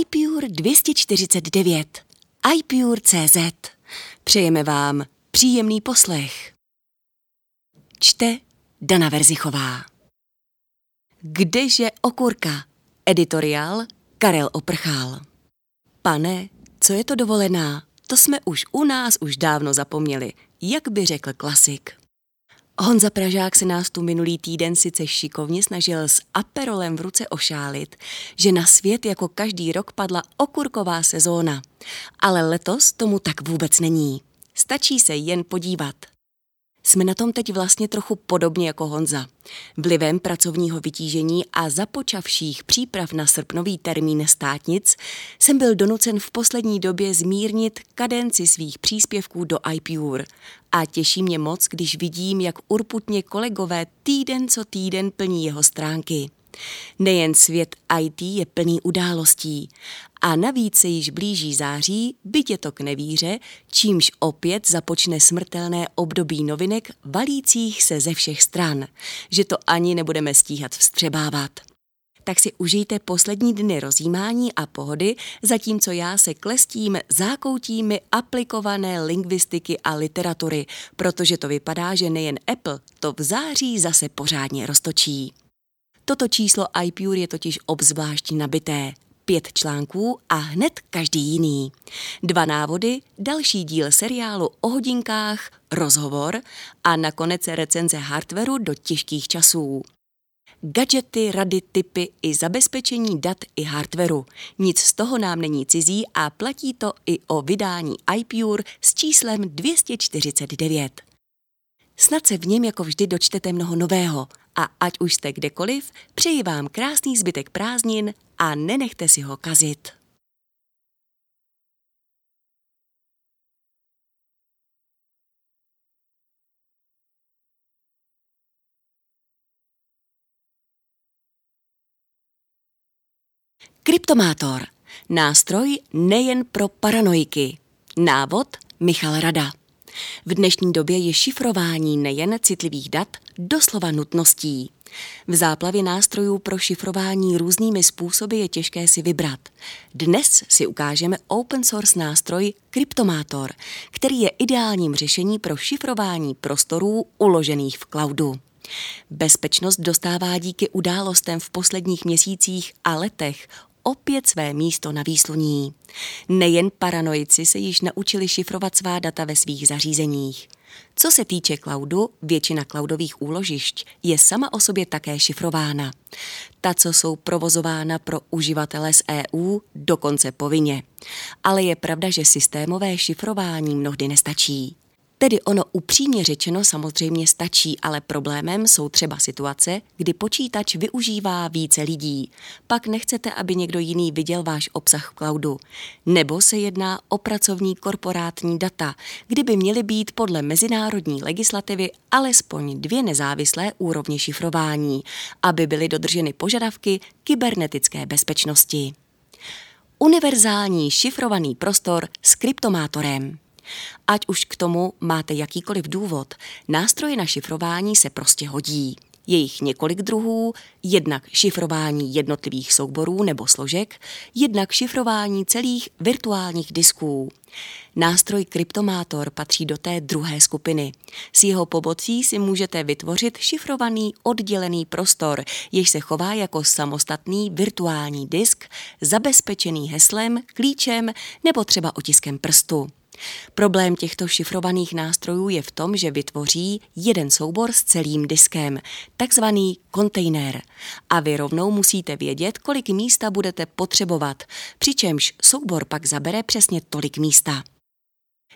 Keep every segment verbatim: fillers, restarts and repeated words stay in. iPure dvě stě čtyřicet devět. iPure tečka cé zet. Přejeme vám příjemný poslech. Čte Dana Verzichová. Kdeže okurka? Editoriál Karel Oprchál. Pane, co je to dovolená? To jsme už u nás už dávno zapomněli, jak by řekl klasik. Honza Pražák se nás tu minulý týden sice šikovně snažil s Aperolem v ruce ošálit, že na svět jako každý rok padla okurková sezóna. Ale letos tomu tak vůbec není. Stačí se jen podívat. Jsme na tom teď vlastně trochu podobně jako Honza. Vlivem pracovního vytížení a započavších příprav na srpnový termín státnic jsem byl donucen v poslední době zmírnit kadenci svých příspěvků do iPure. A těší mě moc, když vidím, jak urputně kolegové týden co týden plní jeho stránky. Nejen svět í té je plný událostí. A navíc se již blíží září, byť je to k nevíře, čímž opět započne smrtelné období novinek valících se ze všech stran, že to ani nebudeme stíhat vstřebávat. Tak si užijte poslední dny rozjímání a pohody, zatímco já se klestím zákoutími aplikované lingvistiky a literatury, protože to vypadá, že nejen Apple to v září zase pořádně roztočí. Toto číslo iPure je totiž obzvlášť nabité. Pět článků a hned každý jiný. Dva návody, další díl seriálu o hodinkách, rozhovor a nakonec recenze hardwaru do těžkých časů. Gadgety, rady, tipy i zabezpečení dat i hardwaru. Nic z toho nám není cizí a platí to i o vydání iPure s číslem dvě stě čtyřicet devět. Snad se v něm jako vždy dočtete mnoho nového a ať už jste kdekoliv, přeji vám krásný zbytek prázdnin a nenechte si ho kazit. Cryptomator. Nástroj nejen pro paranoiky. Návod Michal Rada. V dnešní době je šifrování nejen citlivých dat doslova nutností. V záplavě nástrojů pro šifrování různými způsoby je těžké si vybrat. Dnes si ukážeme open source nástroj Cryptomator, který je ideálním řešením pro šifrování prostorů uložených v cloudu. Bezpečnost dostává díky událostem v posledních měsících a letech opět své místo na výsluní. Nejen paranoici se již naučili šifrovat svá data ve svých zařízeních. Co se týče cloudu, většina cloudových úložišť je sama o sobě také šifrována. Ta, co jsou provozována pro uživatele z é ú, dokonce povinně. Ale je pravda, že systémové šifrování mnohdy nestačí. Tedy ono upřímně řečeno samozřejmě stačí, ale problémem jsou třeba situace, kdy počítač využívá více lidí. Pak nechcete, aby někdo jiný viděl váš obsah v cloudu. Nebo se jedná o pracovní korporátní data, kdy by měly být podle mezinárodní legislativy alespoň dvě nezávislé úrovně šifrování, aby byly dodrženy požadavky kybernetické bezpečnosti. Univerzální šifrovaný prostor s Cryptomatorem. Ať už k tomu máte jakýkoliv důvod, nástroje na šifrování se prostě hodí. Je jich několik druhů, jednak šifrování jednotlivých souborů nebo složek, jednak šifrování celých virtuálních disků. Nástroj Cryptomator patří do té druhé skupiny. S jeho pomocí si můžete vytvořit šifrovaný oddělený prostor, jež se chová jako samostatný virtuální disk, zabezpečený heslem, klíčem nebo třeba otiskem prstu. Problém těchto šifrovaných nástrojů je v tom, že vytvoří jeden soubor s celým diskem, takzvaný kontejner. A vy rovnou musíte vědět, kolik místa budete potřebovat, přičemž soubor pak zabere přesně tolik místa.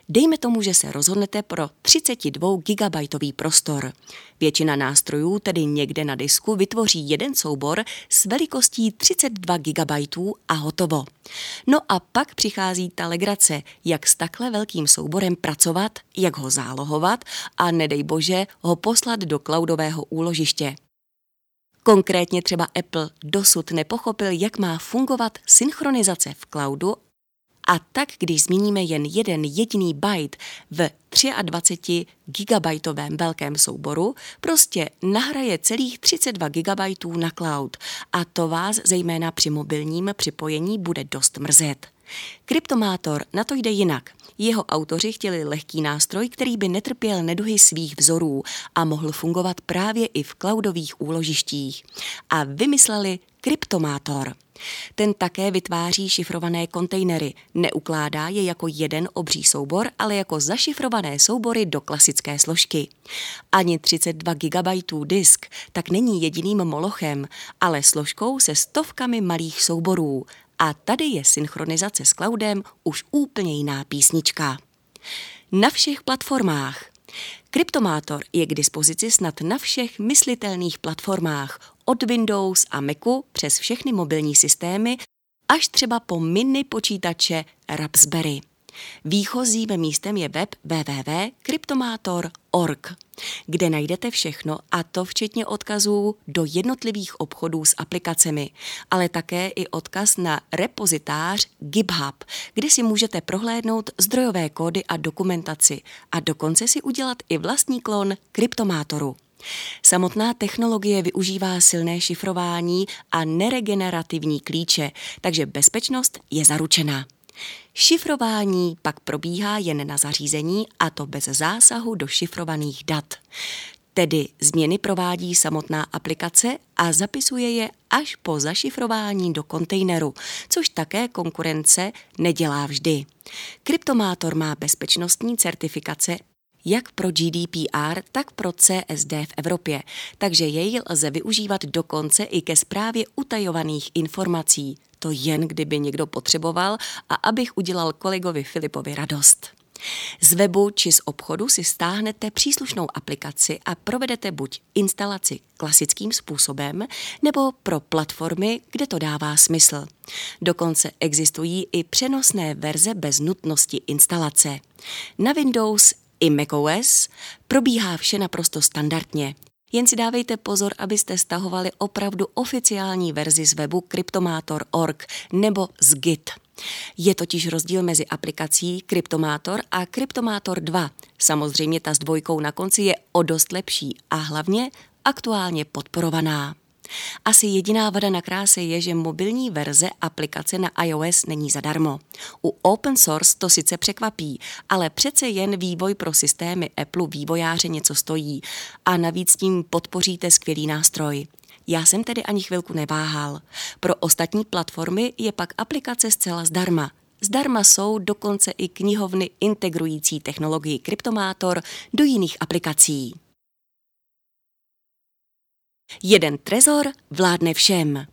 Dejme tomu, že se rozhodnete pro třicet dva gigabajtový prostor. Většina nástrojů tedy někde na disku vytvoří jeden soubor s velikostí třicet dva gigabajtů a hotovo. No a pak přichází ta legrace, jak s takhle velkým souborem pracovat, jak ho zálohovat a nedej bože ho poslat do cloudového úložiště. Konkrétně třeba Apple dosud nepochopil, jak má fungovat synchronizace v cloudu A tak, když zmíníme jen jeden jediný byte v dvacetitřígigabajtovém velkém souboru, prostě nahraje celých třicet dva gigabajtů na cloud. A to vás zejména při mobilním připojení bude dost mrzet. Cryptomator na to jde jinak. Jeho autoři chtěli lehký nástroj, který by netrpěl neduhy svých vzorů a mohl fungovat právě i v cloudových úložištích. A vymysleli Cryptomator. Ten také vytváří šifrované kontejnery. Neukládá je jako jeden obří soubor, ale jako zašifrované soubory do klasické složky. Ani třicet dva gigabajtů disk tak není jediným molochem, ale složkou se stovkami malých souborů. A tady je synchronizace s cloudem už úplně jiná písnička. Na všech platformách. Cryptomator je k dispozici snad na všech myslitelných platformách, od Windows a Macu přes všechny mobilní systémy až třeba po mini počítače Raspberry. Výchozím místem je web w w w tečka cryptomator tečka org, kde najdete všechno, a to včetně odkazů do jednotlivých obchodů s aplikacemi, ale také i odkaz na repozitář GitHub, kde si můžete prohlédnout zdrojové kódy a dokumentaci a dokonce si udělat i vlastní klon Cryptomatoru. Samotná technologie využívá silné šifrování a neregenerativní klíče, takže bezpečnost je zaručena. Šifrování pak probíhá jen na zařízení, a to bez zásahu do šifrovaných dat. Tedy změny provádí samotná aplikace a zapisuje je až po zašifrování do kontejneru, což také konkurence nedělá vždy. Cryptomator má bezpečnostní certifikace jak pro G D P R, tak pro C S D v Evropě, takže jej lze využívat dokonce i ke správě utajovaných informací. To jen kdyby někdo potřeboval a abych udělal kolegovi Filipovi radost. Z webu či z obchodu si stáhnete příslušnou aplikaci a provedete buď instalaci klasickým způsobem, nebo pro platformy, kde to dává smysl. Dokonce existují i přenosné verze bez nutnosti instalace. Na Windows i macOS probíhá vše naprosto standardně. Jen si dávejte pozor, abyste stahovali opravdu oficiální verzi z webu cryptomator tečka org nebo z Git. Je totiž rozdíl mezi aplikací Cryptomator a Cryptomator dva. Samozřejmě ta s dvojkou na konci je o dost lepší a hlavně aktuálně podporovaná. Asi jediná vada na kráse je, že mobilní verze aplikace na iOS není zadarmo. U open source to sice překvapí, ale přece jen vývoj pro systémy Apple vývojáře něco stojí a navíc tím podpoříte skvělý nástroj. Já jsem tedy ani chvilku neváhal. Pro ostatní platformy je pak aplikace zcela zdarma. Zdarma jsou dokonce i knihovny integrující technologii Cryptomator do jiných aplikací. Jeden trezor vládne všem.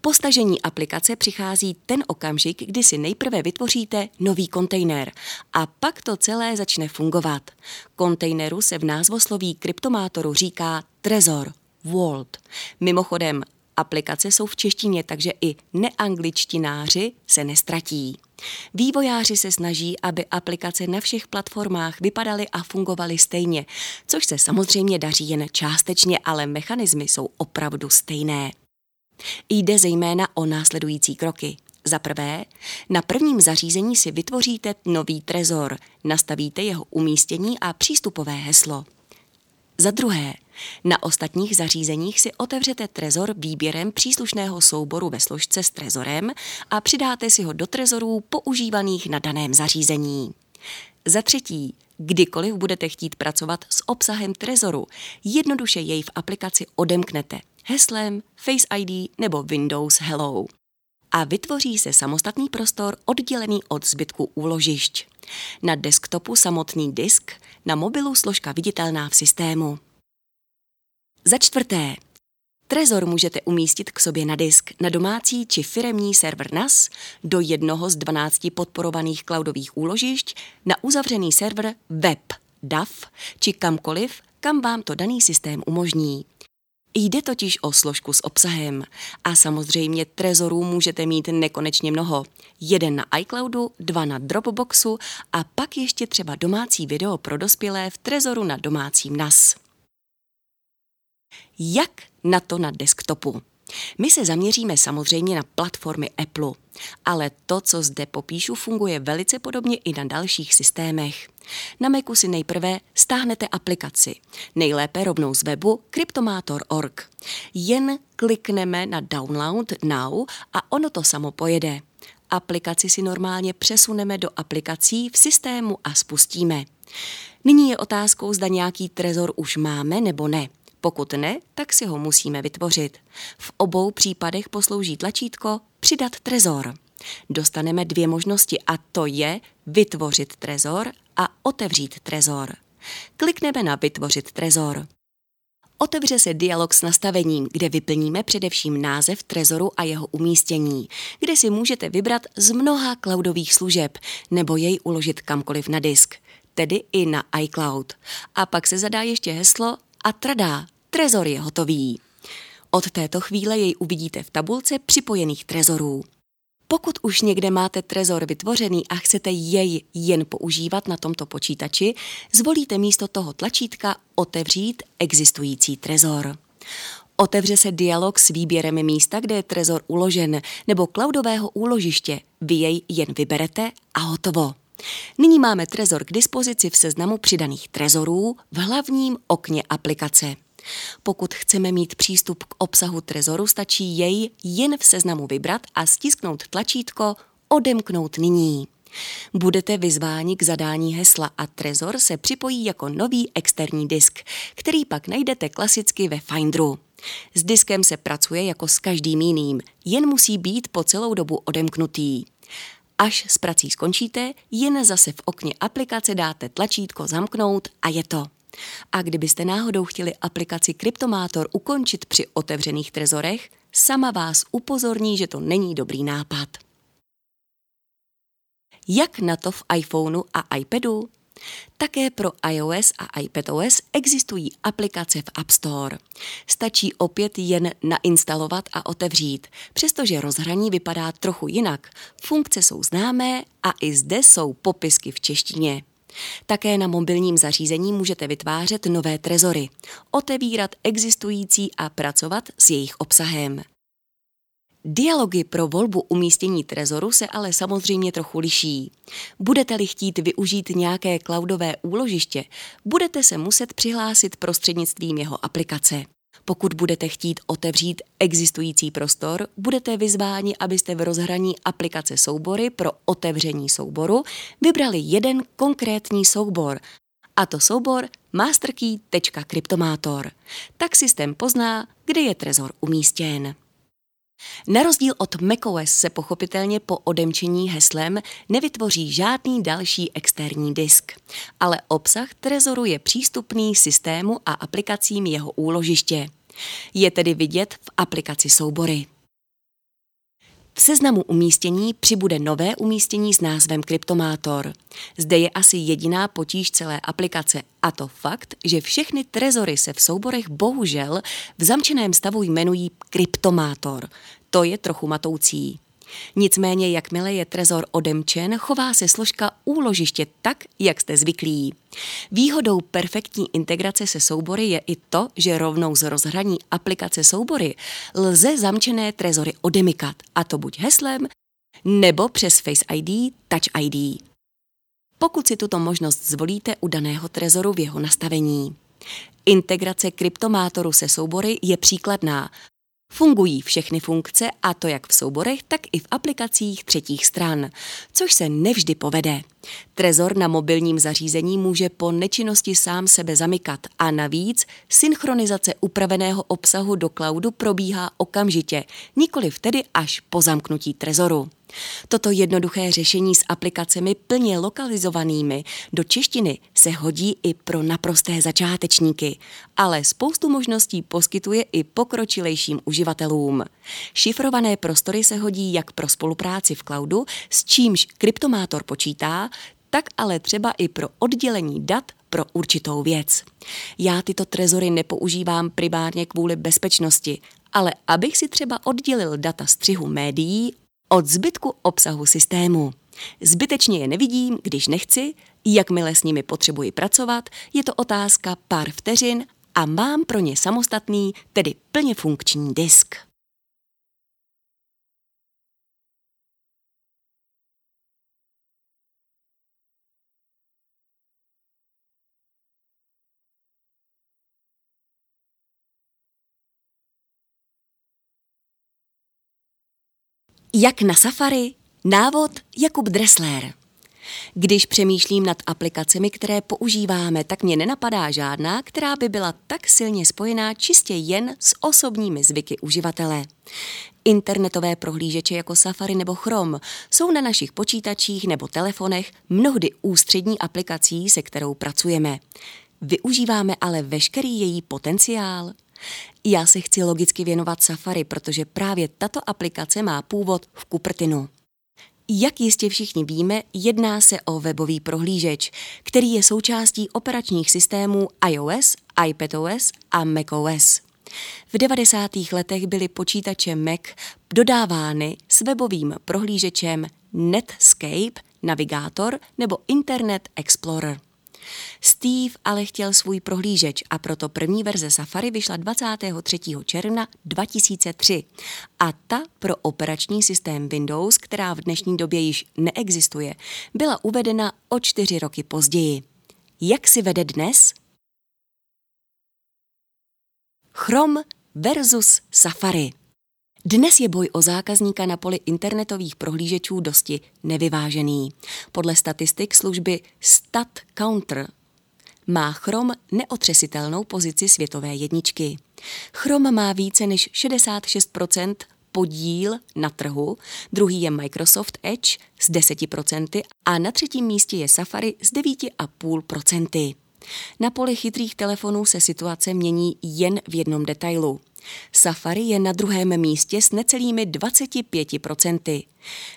Po stažení aplikace přichází ten okamžik, kdy si nejprve vytvoříte nový kontejner a pak to celé začne fungovat. Kontejneru se v názvosloví Cryptomatoru říká trezor, vault. Mimochodem, aplikace jsou v češtině, takže i neangličtináři se nestratí. Vývojáři se snaží, aby aplikace na všech platformách vypadaly a fungovaly stejně, což se samozřejmě daří jen částečně, ale mechanismy jsou opravdu stejné. Jde zejména o následující kroky. Za prvé, na prvním zařízení si vytvoříte nový trezor, nastavíte jeho umístění a přístupové heslo. Za druhé, na ostatních zařízeních si otevřete trezor výběrem příslušného souboru ve složce s trezorem a přidáte si ho do trezorů používaných na daném zařízení. Za třetí, kdykoliv budete chtít pracovat s obsahem trezoru, jednoduše jej v aplikaci odemknete heslem, Face I D nebo Windows Hello. A vytvoří se samostatný prostor oddělený od zbytku úložišť. Na desktopu samotný disk, na mobilu složka viditelná v systému. Za čtvrté, trezor můžete umístit k sobě na disk, na domácí či firemní server N A S, do jednoho z dvanácti podporovaných cloudových úložišť, na uzavřený server Web D A V či kamkoliv, kam vám to daný systém umožní. Jde totiž o složku s obsahem a samozřejmě trezorů můžete mít nekonečně mnoho. Jeden na iCloudu, dva na Dropboxu a pak ještě třeba domácí video pro dospělé v trezoru na domácím N A S. Jak na to na desktopu? My se zaměříme samozřejmě na platformy Apple, ale to, co zde popíšu, funguje velice podobně i na dalších systémech. Na Macu si nejprve stáhnete aplikaci, nejlépe rovnou z webu cryptomator tečka org. Jen klikneme na Download Now a ono to samo pojede. Aplikaci si normálně přesuneme do aplikací v systému a spustíme. Nyní je otázkou, zda nějaký trezor už máme nebo ne. Pokud ne, tak si ho musíme vytvořit. V obou případech poslouží tlačítko Přidat trezor. Dostaneme dvě možnosti a to je Vytvořit trezor a Otevřít trezor. Klikneme na Vytvořit trezor. Otevře se dialog s nastavením, kde vyplníme především název trezoru a jeho umístění, kde si můžete vybrat z mnoha cloudových služeb nebo jej uložit kamkoliv na disk, tedy i na iCloud. A pak se zadá ještě heslo a tradá, trezor je hotový. Od této chvíle jej uvidíte v tabulce připojených trezorů. Pokud už někde máte trezor vytvořený a chcete jej jen používat na tomto počítači, zvolíte místo toho tlačítka Otevřít existující trezor. Otevře se dialog s výběrem místa, kde je trezor uložen, nebo cloudového úložiště. Vy jej jen vyberete a hotovo. Nyní máme trezor k dispozici v seznamu přidaných trezorů v hlavním okně aplikace. Pokud chceme mít přístup k obsahu trezoru, stačí jej jen v seznamu vybrat a stisknout tlačítko Odemknout nyní. Budete vyzváni k zadání hesla a trezor se připojí jako nový externí disk, který pak najdete klasicky ve Finderu. S diskem se pracuje jako s každým jiným, jen musí být po celou dobu odemknutý. Až s prací skončíte, jen zase v okně aplikace dáte tlačítko Zamknout a je to. A kdybyste náhodou chtěli aplikaci Cryptomator ukončit při otevřených trezorech, sama vás upozorní, že to není dobrý nápad. Jak na to v iPhoneu a iPadu? Také pro iOS a iPadOS existují aplikace v App Store. Stačí opět jen nainstalovat a otevřít. Přestože rozhraní vypadá trochu jinak, funkce jsou známé a i zde jsou popisky v češtině. Také na mobilním zařízení můžete vytvářet nové trezory, otevírat existující a pracovat s jejich obsahem. Dialogy pro volbu umístění trezoru se ale samozřejmě trochu liší. Budete-li chtít využít nějaké cloudové úložiště, budete se muset přihlásit prostřednictvím jeho aplikace. Pokud budete chtít otevřít existující prostor, budete vyzváni, abyste v rozhraní aplikace Soubory pro otevření souboru vybrali jeden konkrétní soubor, a to soubor masterkey tečka cryptomator. Tak systém pozná, kde je trezor umístěn. Na rozdíl od macOS se pochopitelně po odemčení heslem nevytvoří žádný další externí disk, ale obsah trezoru je přístupný systému a aplikacím jeho úložiště. Je tedy vidět v aplikaci Soubory. V seznamu umístění přibude nové umístění s názvem Cryptomator. Zde je asi jediná potíž celé aplikace a to fakt, že všechny trezory se v souborech bohužel v zamčeném stavu jmenují Cryptomator. To je trochu matoucí. Nicméně, jakmile je trezor odemčen, chová se složka úložiště tak, jak jste zvyklí. Výhodou perfektní integrace se soubory je i to, že rovnou z rozhraní aplikace Soubory lze zamčené trezory odemykat, a to buď heslem, nebo přes Face I D, Touch I D. Pokud si tuto možnost zvolíte u daného trezoru v jeho nastavení. Integrace Cryptomatoru se soubory je příkladná. Fungují všechny funkce, a to jak v souborech, tak i v aplikacích třetích stran, což se nevždy povede. Trezor na mobilním zařízení může po nečinnosti sám sebe zamykat a navíc synchronizace upraveného obsahu do cloudu probíhá okamžitě, nikoliv tedy až po zamknutí trezoru. Toto jednoduché řešení s aplikacemi plně lokalizovanými do češtiny se hodí i pro naprosté začátečníky, ale spoustu možností poskytuje i pokročilejším uživatelům. Šifrované prostory se hodí jak pro spolupráci v cloudu, s čímž Cryptomator počítá, tak ale třeba i pro oddělení dat pro určitou věc. Já tyto trezory nepoužívám primárně kvůli bezpečnosti, ale abych si třeba oddělil data střihu médií od zbytku obsahu systému. Zbytečně je nevidím, když nechci, jakmile s nimi potřebuji pracovat, je to otázka pár vteřin a mám pro ně samostatný, tedy plně funkční disk. Jak na Safari? Návod Jakub Dressler. Když přemýšlím nad aplikacemi, které používáme, tak mě nenapadá žádná, která by byla tak silně spojená čistě jen s osobními zvyky uživatele. Internetové prohlížeče jako Safari nebo Chrome jsou na našich počítačích nebo telefonech mnohdy ústřední aplikací, se kterou pracujeme. Využíváme ale veškerý její potenciál. Já se chci logicky věnovat Safari, protože právě tato aplikace má původ v kupertinu. Jak jistě všichni víme, jedná se o webový prohlížeč, který je součástí operačních systémů iOS, iPadOS a macOS. V devadesátých letech byly počítače Mac dodávány s webovým prohlížečem Netscape, Navigátor nebo Internet Explorer. Steve ale chtěl svůj prohlížeč a proto první verze Safari vyšla dvacátého třetího června dva tisíce tři a ta pro operační systém Windows, která v dnešní době již neexistuje, byla uvedena o čtyři roky později. Jak si vede dnes? Chrome versus Safari. Dnes je boj o zákazníka na poli internetových prohlížečů dosti nevyvážený. Podle statistik služby StatCounter má Chrome neotřesitelnou pozici světové jedničky. Chrome má více než šedesát šest procent podíl na trhu, druhý je Microsoft Edge s deset procent a na třetím místě je Safari s devět celá pět procenta. Na poli chytrých telefonů se situace mění jen v jednom detailu. Safari je na druhém místě s necelými dvacet pět procent.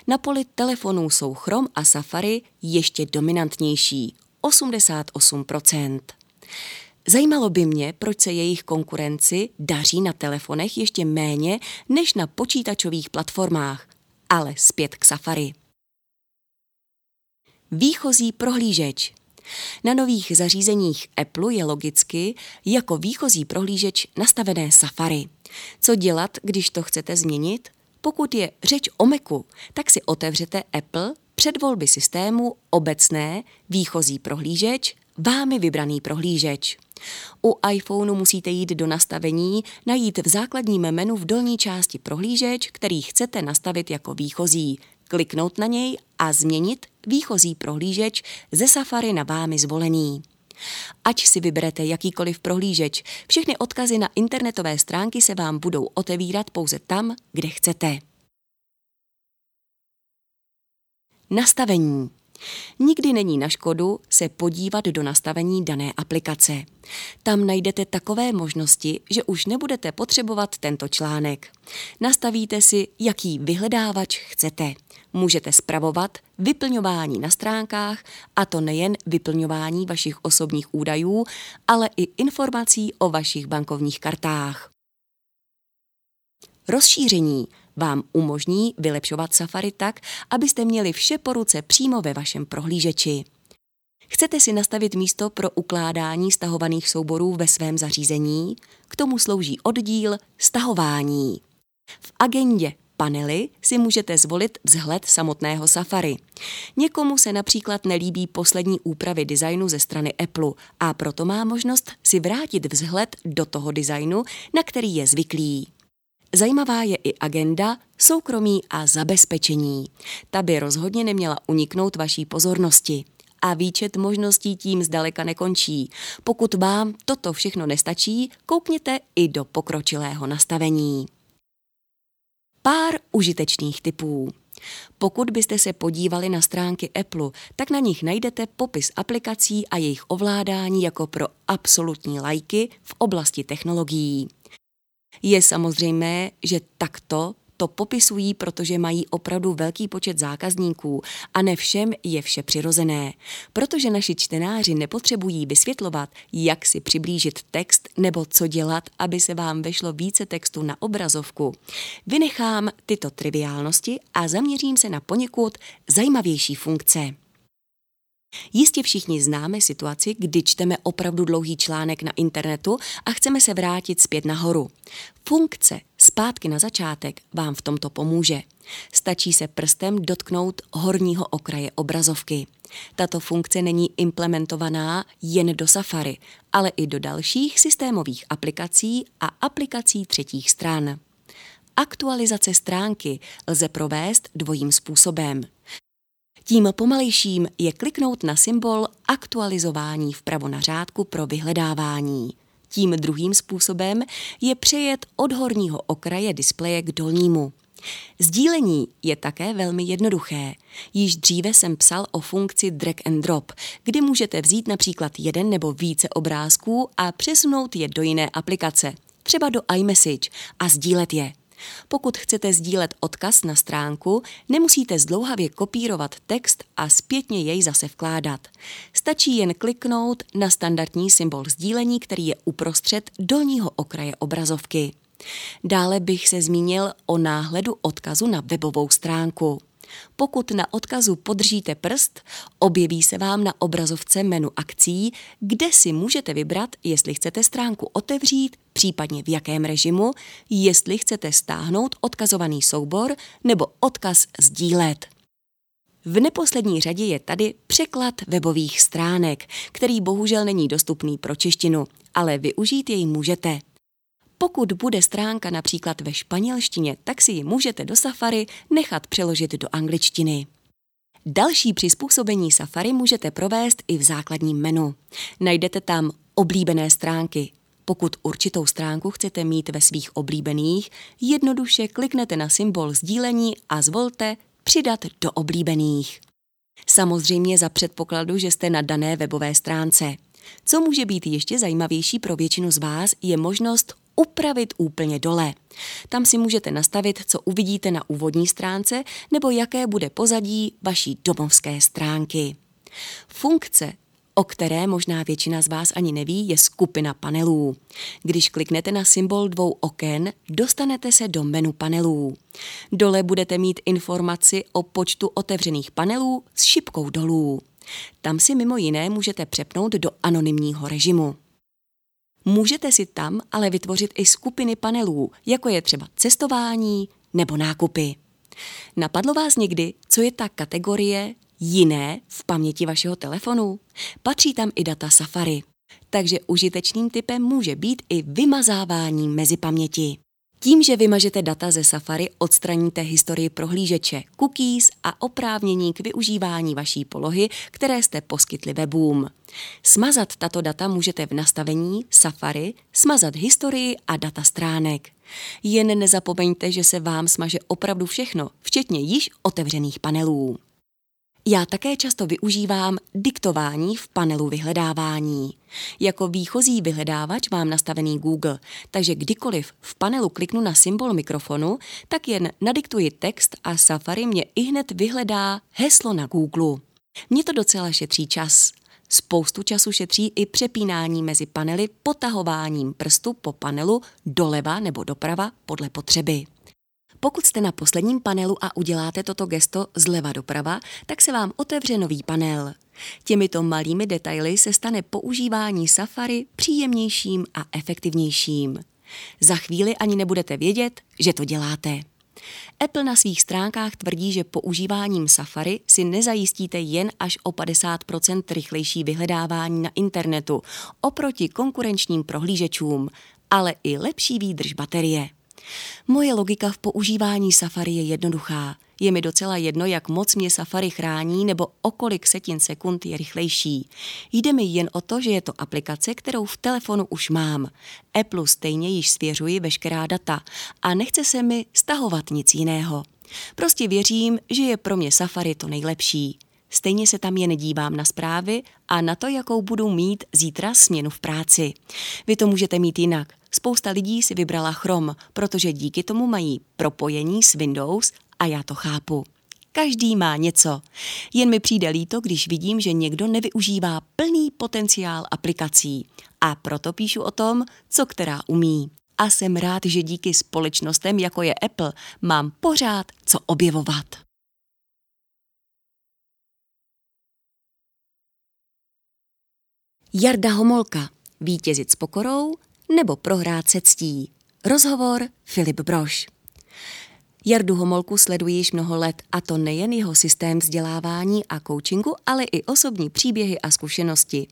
Na poli telefonů jsou Chrome a Safari ještě dominantnější, osmdesát osm procent. Zajímalo by mě, proč se jejich konkurenci daří na telefonech ještě méně než na počítačových platformách, ale zpět k Safari. Výchozí prohlížeč. Na nových zařízeních Apple je logicky jako výchozí prohlížeč nastavené Safari. Co dělat, když to chcete změnit? Pokud je řeč o Macu, tak si otevřete Apple před volby systému obecné výchozí prohlížeč, vámi vybraný prohlížeč. U iPhoneu musíte jít do nastavení, najít v základním menu v dolní části prohlížeč, který chcete nastavit jako výchozí, kliknout na něj a změnit výchozí prohlížeč ze Safari na vámi zvolený. Ať si vyberete jakýkoliv prohlížeč, všechny odkazy na internetové stránky se vám budou otevírat pouze tam, kde chcete. Nastavení. Nikdy není na škodu se podívat do nastavení dané aplikace. Tam najdete takové možnosti, že už nebudete potřebovat tento článek. Nastavíte si, jaký vyhledávač chcete. Můžete spravovat vyplňování na stránkách, a to nejen vyplňování vašich osobních údajů, ale i informací o vašich bankovních kartách. Rozšíření vám umožní vylepšovat Safari tak, abyste měli vše po ruce přímo ve vašem prohlížeči. Chcete si nastavit místo pro ukládání stahovaných souborů ve svém zařízení? K tomu slouží oddíl stahování. V agendě panely si můžete zvolit vzhled samotného Safari. Někomu se například nelíbí poslední úpravy designu ze strany Apple a proto má možnost si vrátit vzhled do toho designu, na který je zvyklý. Zajímavá je i agenda soukromí a zabezpečení. Ta by rozhodně neměla uniknout vaší pozornosti. A výčet možností tím zdaleka nekončí. Pokud vám toto všechno nestačí, koukněte i do pokročilého nastavení. Pár užitečných tipů. Pokud byste se podívali na stránky Apple, tak na nich najdete popis aplikací a jejich ovládání jako pro absolutní lajky v oblasti technologií. Je samozřejmé, že takto to popisují, protože mají opravdu velký počet zákazníků a ne všem je vše přirozené. Protože naši čtenáři nepotřebují vysvětlovat, jak si přiblížit text nebo co dělat, aby se vám vešlo více textu na obrazovku. Vynechám tyto triviálnosti a zaměřím se na poněkud zajímavější funkce. Jistě všichni známe situaci, kdy čteme opravdu dlouhý článek na internetu a chceme se vrátit zpět nahoru. Funkce zpátky na začátek vám v tomto pomůže. Stačí se prstem dotknout horního okraje obrazovky. Tato funkce není implementovaná jen do Safari, ale i do dalších systémových aplikací a aplikací třetích stran. Aktualizace stránky lze provést dvojím způsobem. Tím pomalejším je kliknout na symbol aktualizování vpravo na řádku pro vyhledávání. Tím druhým způsobem je přejet od horního okraje displeje k dolnímu. Sdílení je také velmi jednoduché. Již dříve jsem psal o funkci drag and drop, kdy můžete vzít například jeden nebo více obrázků a přesunout je do jiné aplikace, třeba do iMessage, a sdílet je. Pokud chcete sdílet odkaz na stránku, nemusíte zdlouhavě kopírovat text a zpětně jej zase vkládat. Stačí jen kliknout na standardní symbol sdílení, který je uprostřed dolního okraje obrazovky. Dále bych se zmínil o náhledu odkazu na webovou stránku. Pokud na odkazu podržíte prst, objeví se vám na obrazovce menu akcí, kde si můžete vybrat, jestli chcete stránku otevřít, případně v jakém režimu, jestli chcete stáhnout odkazovaný soubor nebo odkaz sdílet. V neposlední řadě je tady překlad webových stránek, který bohužel není dostupný pro češtinu, ale využít jej můžete. Pokud bude stránka například ve španělštině, tak si ji můžete do Safari nechat přeložit do angličtiny. Další přizpůsobení Safari můžete provést i v základním menu. Najdete tam oblíbené stránky. Pokud určitou stránku chcete mít ve svých oblíbených, jednoduše kliknete na symbol sdílení a zvolte Přidat do oblíbených. Samozřejmě za předpokladu, že jste na dané webové stránce. Co může být ještě zajímavější pro většinu z vás, je možnost upravit úplně dole. Tam si můžete nastavit, co uvidíte na úvodní stránce nebo jaké bude pozadí vaší domovské stránky. Funkce, o které možná většina z vás ani neví, je skupina panelů. Když kliknete na symbol dvou oken, dostanete se do menu panelů. Dole budete mít informaci o počtu otevřených panelů s šipkou dolů. Tam si mimo jiné můžete přepnout do anonymního režimu. Můžete si tam ale vytvořit i skupiny panelů, jako je třeba cestování nebo nákupy. Napadlo vás někdy, co je ta kategorie jiné v paměti vašeho telefonu? Patří tam i data Safari. Takže užitečným typem může být i vymazávání mezipaměti. Tím, že vymažete data ze Safari, odstraníte historii prohlížeče, cookies a oprávnění k využívání vaší polohy, které jste poskytli webům. Smazat tato data můžete v nastavení Safari, smazat historii a data stránek. Jen nezapomeňte, že se vám smaže opravdu všechno, včetně již otevřených panelů. Já také často využívám diktování v panelu vyhledávání. Jako výchozí vyhledávač mám nastavený Google, takže kdykoliv v panelu kliknu na symbol mikrofonu, tak jen nadiktuji text a Safari mě ihned vyhledá heslo na Google. Mně to docela šetří čas. Spoustu času šetří i přepínání mezi panely potahováním prstu po panelu doleva nebo doprava podle potřeby. Pokud jste na posledním panelu a uděláte toto gesto zleva doprava, tak se vám otevře nový panel. Těmito malými detaily se stane používání Safari příjemnějším a efektivnějším. Za chvíli ani nebudete vědět, že to děláte. Apple na svých stránkách tvrdí, že používáním Safari si nezajistíte jen až o padesát procent rychlejší vyhledávání na internetu oproti konkurenčním prohlížečům, ale i lepší výdrž baterie. Moje logika v používání Safari je jednoduchá. Je mi docela jedno, jak moc mě Safari chrání nebo o kolik setin sekund je rychlejší. Jde mi jen o to, že je to aplikace, kterou v telefonu už mám. Apple stejně již svěřuji veškerá data a nechce se mi stahovat nic jiného. Prostě věřím, že je pro mě Safari to nejlepší. Stejně se tam jen dívám na zprávy a na to, jakou budu mít zítra směnu v práci. Vy to můžete mít jinak. Spousta lidí si vybrala Chrome, protože díky tomu mají propojení s Windows a já to chápu. Každý má něco. Jen mi přijde líto, když vidím, že někdo nevyužívá plný potenciál aplikací. A proto píšu o tom, co která umí. A jsem rád, že díky společnostem, jako je Apple, mám pořád co objevovat. Jarda Homolka. Vítězit s pokorou nebo prohrát se ctí. Rozhovor Filip Brož. Jardu Homolku sleduji již mnoho let, a to nejen jeho systém vzdělávání a coachingu, ale i osobní příběhy a zkušenosti.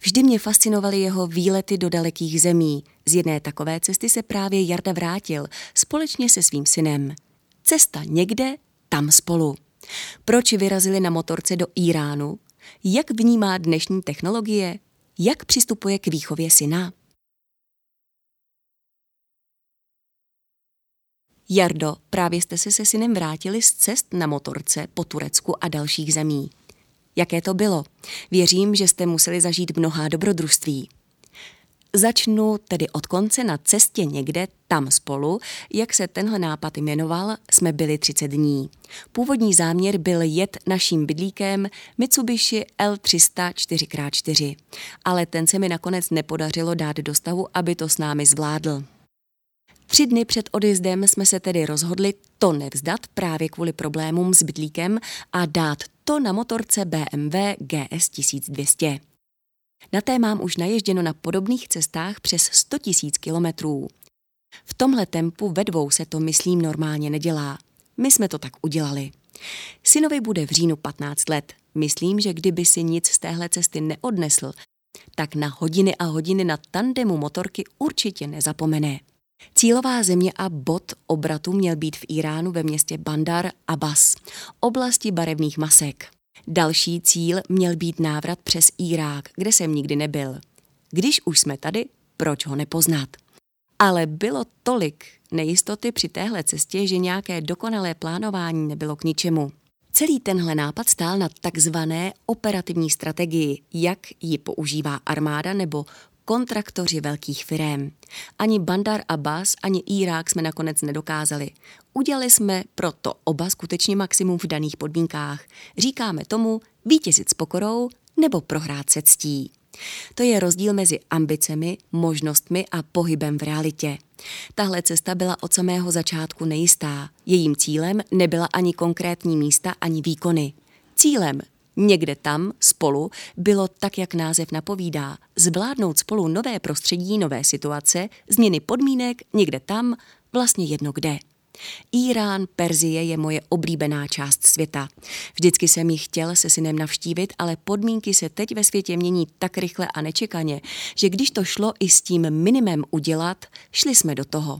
Vždy mě fascinovaly jeho výlety do dalekých zemí, Z jedné takové cesty se právě Jarda vrátil společně se svým synem. Cesta někde, tam spolu. Proč vyrazili na motorce do Iránu? Jak vnímá dnešní technologie? Jak přistupuje k výchově syna? Jardo, právě jste se se synem vrátili z cest na motorce po Turecku a dalších zemí. Jaké to bylo? Věřím, že jste museli zažít mnohá dobrodružství. Začnu tedy od konce. Na cestě někde, tam spolu, jak se tenhle nápad jmenoval, jsme byli třicet dní. Původní záměr byl jet naším bydlíkem Mitsubishi el tři sta čtyři krát čtyři, ale ten se mi nakonec nepodařilo dát do stavu, aby to s námi zvládl. Tři dny před odjezdem jsme se tedy rozhodli to nevzdat právě kvůli problémům s bydlíkem a dát to na motorce bé em vé gé es tisíc dvě stě. Na té mám už naježděno na podobných cestách přes sto tisíc kilometrů. V tomhle tempu ve dvou se to, myslím, normálně nedělá. My jsme to tak udělali. Synovi bude v říjnu patnáct let. Myslím, že kdyby si nic z téhle cesty neodnesl, tak na hodiny a hodiny na tandemu motorky určitě nezapomene. Cílová země a bod obratu měl být v Iránu ve městě Bandar Abbas, oblasti barevných masek. Další cíl měl být návrat přes Irák, kde jsem nikdy nebyl. Když už jsme tady, proč ho nepoznat? Ale bylo tolik nejistoty při téhle cestě, že nějaké dokonalé plánování nebylo k ničemu. Celý tenhle nápad stál na takzvané operativní strategii, jak ji používá armáda nebo kontraktoři velkých firem. Ani Bandar Abbas, ani Irák jsme nakonec nedokázali. Udělali jsme proto oba skutečně maximum v daných podmínkách. Říkáme tomu vítězit s pokorou nebo prohrát se ctí. To je rozdíl mezi ambicemi, možnostmi a pohybem v realitě. Tahle cesta byla od samého začátku nejistá. Jejím cílem nebyla ani konkrétní místa, ani výkony. Cílem někde tam, spolu, bylo tak, jak název napovídá, zvládnout spolu nové prostředí, nové situace, změny podmínek, někde tam, vlastně jedno kde. Irán, Perzie je moje oblíbená část světa. Vždycky jsem ji chtěl se synem navštívit, ale podmínky se teď ve světě mění tak rychle a nečekaně, že když to šlo i s tím minimem udělat, šli jsme do toho.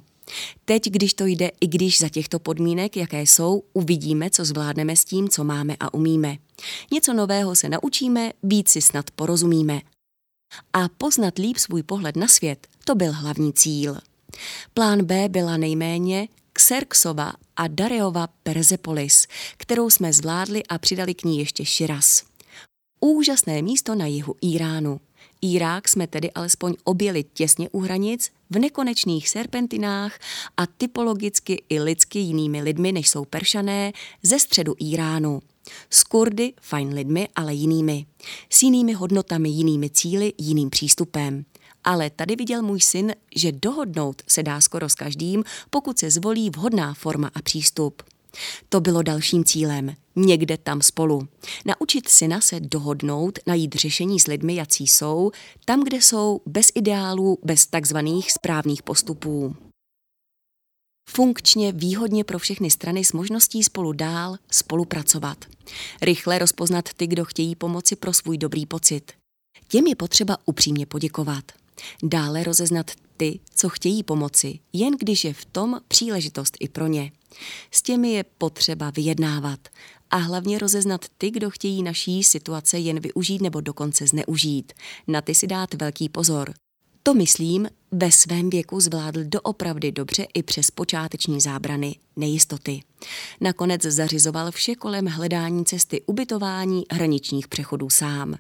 Teď, když to jde, i když za těchto podmínek, jaké jsou, uvidíme, co zvládneme s tím, co máme a umíme. Něco nového se naučíme, víc si snad porozumíme. A poznat líp svůj pohled na svět, to byl hlavní cíl. Plán B byla nejméně Xerxova a Dareova Persepolis, kterou jsme zvládli a přidali k ní ještě Širaz. Úžasné místo na jihu Iránu. Irák jsme tedy alespoň objeli těsně u hranic, v nekonečných serpentinách a typologicky i lidsky jinými lidmi, než jsou Peršané, ze středu Iránu. S Kurdy, fajn lidmi, ale jinými. S jinými hodnotami, jinými cíli, jiným přístupem. Ale tady viděl můj syn, že dohodnout se dá skoro s každým, pokud se zvolí vhodná forma a přístup. To bylo dalším cílem. Někde tam spolu. Naučit syna se dohodnout, najít řešení s lidmi, jací jsou, tam, kde jsou, bez ideálů, bez takzvaných správných postupů. Funkčně výhodně pro všechny strany s možností spolu dál spolupracovat. Rychle rozpoznat ty, kdo chtějí pomoci pro svůj dobrý pocit. Těm je potřeba upřímně poděkovat. Dále rozeznat ty, co chtějí pomoci, jen když je v tom příležitost i pro ně. S těmi je potřeba vyjednávat a hlavně rozeznat ty, kdo chtějí naší situace jen využít nebo dokonce zneužít. Na ty si dát velký pozor. To, myslím, ve svém věku zvládl doopravdy dobře i přes počáteční zábrany, nejistoty. Nakonec zařizoval vše kolem hledání cesty ubytování hraničních přechodů sám.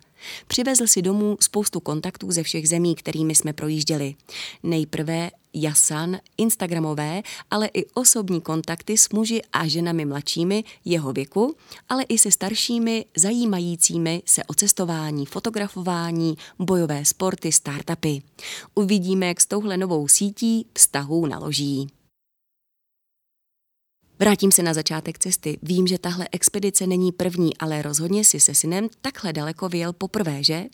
Přivezl si domů spoustu kontaktů ze všech zemí, kterými jsme projížděli. Nejprve jasan, instagramové, ale i osobní kontakty s muži a ženami mladšími jeho věku, ale i se staršími, zajímajícími se o cestování, fotografování, bojové sporty, startupy. Uvidíme, jak s touhle novou sítí vztahů naloží. Vrátím se na začátek cesty. Vím, že tahle expedice není první, ale rozhodně si se synem takhle daleko vyjel poprvé, že?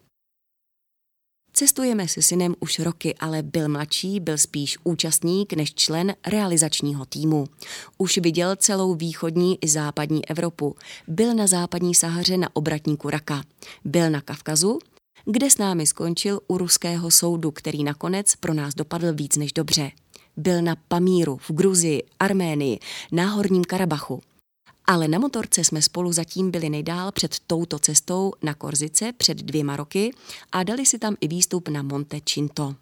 Cestujeme se synem už roky, ale byl mladší, byl spíš účastník než člen realizačního týmu. Už viděl celou východní i západní Evropu. Byl na západní Sahaře na obratníku Raka. Byl na Kavkazu, kde s námi skončil u ruského soudu, který nakonec pro nás dopadl víc než dobře. Byl na Pamíru, v Gruzii, Arménii, Náhorním Karabachu. Ale na motorce jsme spolu zatím byli nejdál před touto cestou na Korsice před dvěma roky a dali si tam i výstup na Monte Cinto.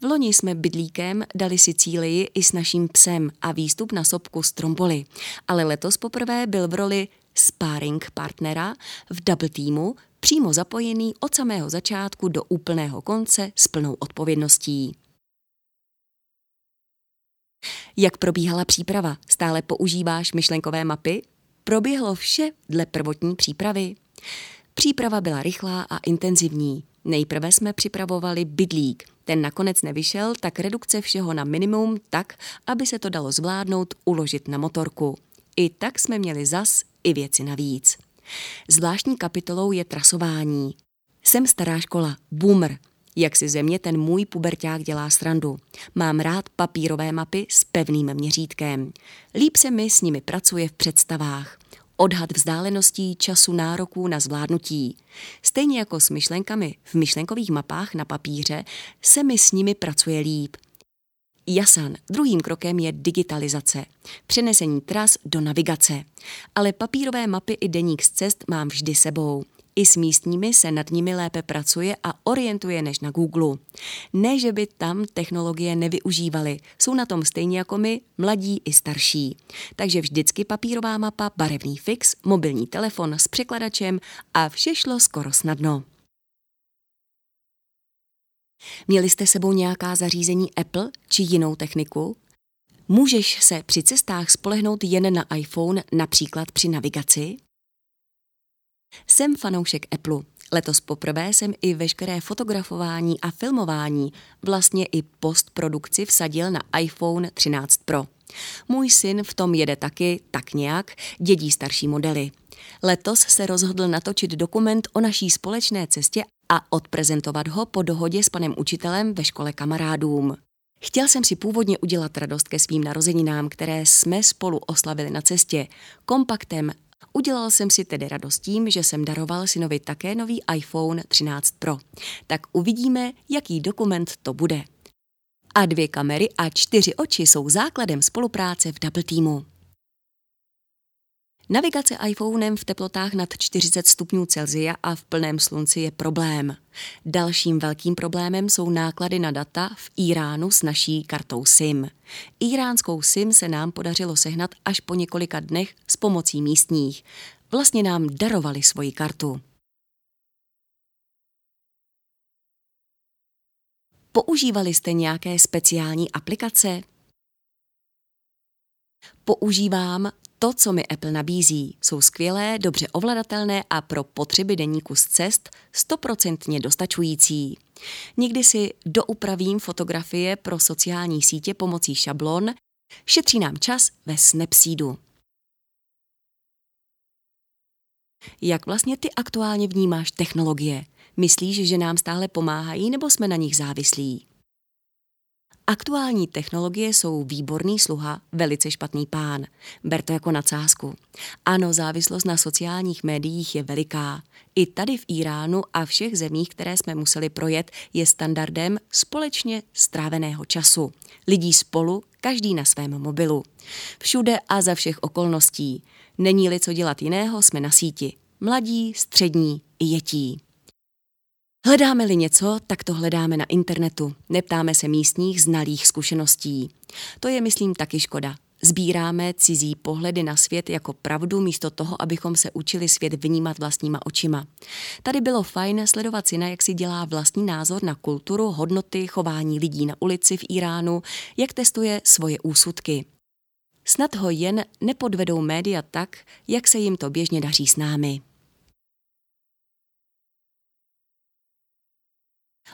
V loni jsme bydlíkem dali si Sicílii i s naším psem a výstup na sopku Stromboli, ale letos poprvé byl v roli sparring partnera v double týmu přímo zapojený od samého začátku do úplného konce s plnou odpovědností. Jak probíhala příprava? Stále používáš myšlenkové mapy? Proběhlo vše dle prvotní přípravy. Příprava byla rychlá a intenzivní. Nejprve jsme připravovali bydlík. Ten nakonec nevyšel, tak redukce všeho na minimum tak, aby se to dalo zvládnout, uložit na motorku. I tak jsme měli zas i věci navíc. Zvláštní kapitolou je trasování. Jsem stará škola, boomer. Jak si ze mě ten můj puberťák dělá srandu. Mám rád papírové mapy s pevným měřítkem. Líp se mi s nimi pracuje v představách. Odhad vzdáleností, času, nároků na zvládnutí. Stejně jako s myšlenkami v myšlenkových mapách na papíře se mi s nimi pracuje líp. Jasan, druhým krokem je digitalizace. Přenesení tras do navigace. Ale papírové mapy i deník z cest mám vždy sebou. I s místními se nad nimi lépe pracuje a orientuje než na Google. Ne, že by tam technologie nevyužívaly, jsou na tom stejně jako my, mladí i starší. Takže vždycky papírová mapa, barevný fix, mobilní telefon s překladačem a vše šlo skoro snadno. Měli jste sebou nějaká zařízení Apple či jinou techniku? Můžeš se při cestách spolehnout jen na iPhone, například při navigaci? Jsem fanoušek Apple. Letos poprvé jsem i veškeré fotografování a filmování, vlastně i postprodukci vsadil na iPhone třináct Pro. Můj syn v tom jede taky, tak nějak, dědí starší modely. Letos se rozhodl natočit dokument o naší společné cestě a odprezentovat ho po dohodě s panem učitelem ve škole kamarádům. Chtěl jsem si původně udělat radost ke svým narozeninám, které jsme spolu oslavili na cestě, kompaktem. Udělal jsem si tedy radost tím, že jsem daroval synovi také nový iPhone třináct Pro. Tak uvidíme, jaký dokument to bude. A dvě kamery a čtyři oči jsou základem spolupráce v double týmu. Navigace iPhonem v teplotách nad čtyřicet stupňů Celsia a v plném slunci je problém. Dalším velkým problémem jsou náklady na data v Iránu s naší kartou SIM. Iránskou SIM se nám podařilo sehnat až po několika dnech s pomocí místních. Vlastně nám darovali svoji kartu. Používali jste nějaké speciální aplikace? Používám to, co mi Apple nabízí. Jsou skvělé, dobře ovladatelné a pro potřeby deníku z cest stoprocentně dostačující. Někdy si doupravím fotografie pro sociální sítě pomocí šablon, šetří nám čas ve Snapseedu. Jak vlastně ty aktuálně vnímáš technologie? Myslíš, že nám stále pomáhají nebo jsme na nich závislí? Aktuální technologie jsou výborný sluha, velice špatný pán. Ber to jako nadsázku. Ano, závislost na sociálních médiích je veliká. I tady v Iránu a všech zemích, které jsme museli projet, je standardem společně stráveného času. Lidí spolu, každý na svém mobilu. Všude a za všech okolností. Není-li co dělat jiného, jsme na síti. Mladí, střední i jetí. Hledáme-li něco, tak to hledáme na internetu. Neptáme se místních znalých zkušeností. To je, myslím, taky škoda. Sbíráme cizí pohledy na svět jako pravdu místo toho, abychom se učili svět vnímat vlastníma očima. Tady bylo fajn sledovat syna, jak si dělá vlastní názor na kulturu, hodnoty, chování lidí na ulici v Iránu, jak testuje svoje úsudky. Snad ho jen nepodvedou média tak, jak se jim to běžně daří s námi.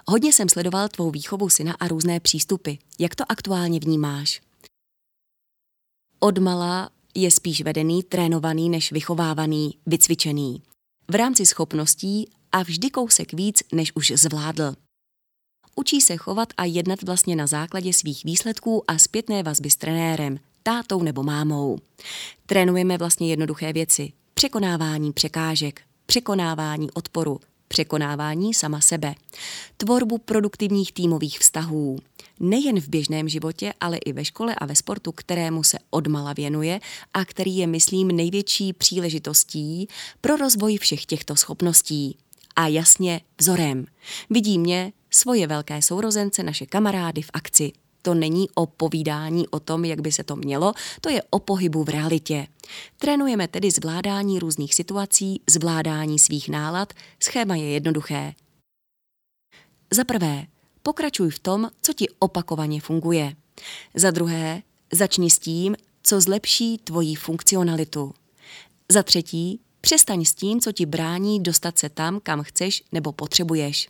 Hodně jsem sledoval tvou výchovu syna a různé přístupy. Jak to aktuálně vnímáš? Odmala je spíš vedený, trénovaný než vychovávaný, vycvičený. V rámci schopností a vždy kousek víc, než už zvládl. Učí se chovat a jednat vlastně na základě svých výsledků a zpětné vazby s trenérem, tátou nebo mámou. Trénujeme vlastně jednoduché věci. Překonávání překážek, překonávání odporu, překonávání sama sebe, tvorbu produktivních týmových vztahů. Nejen v běžném životě, ale i ve škole a ve sportu, kterému se odmala věnuje a který je, myslím, největší příležitostí pro rozvoj všech těchto schopností. A jasně vzorem. Vidí mě, svoje velké sourozence, naše kamarády v akci. To není o povídání o tom, jak by se to mělo, to je o pohybu v realitě. Trénujeme tedy zvládání různých situací, zvládání svých nálad, schéma je jednoduché. Za prvé, pokračuj v tom, co ti opakovaně funguje. Za druhé, začni s tím, co zlepší tvoji funkcionalitu. Za třetí, přestaň s tím, co ti brání dostat se tam, kam chceš nebo potřebuješ.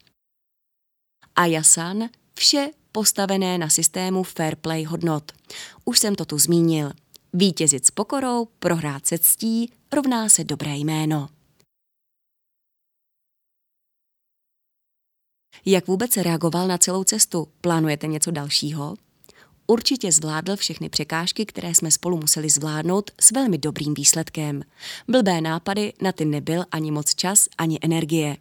A jasan, vše postavené na systému fair play hodnot. Už jsem to tu zmínil. Vítězit s pokorou, prohrát se ctí, rovná se dobré jméno. Jak vůbec reagoval na celou cestu? Plánujete něco dalšího? Určitě zvládl všechny překážky, které jsme spolu museli zvládnout, s velmi dobrým výsledkem. Blbé nápady, na ty nebyl ani moc čas, ani energie.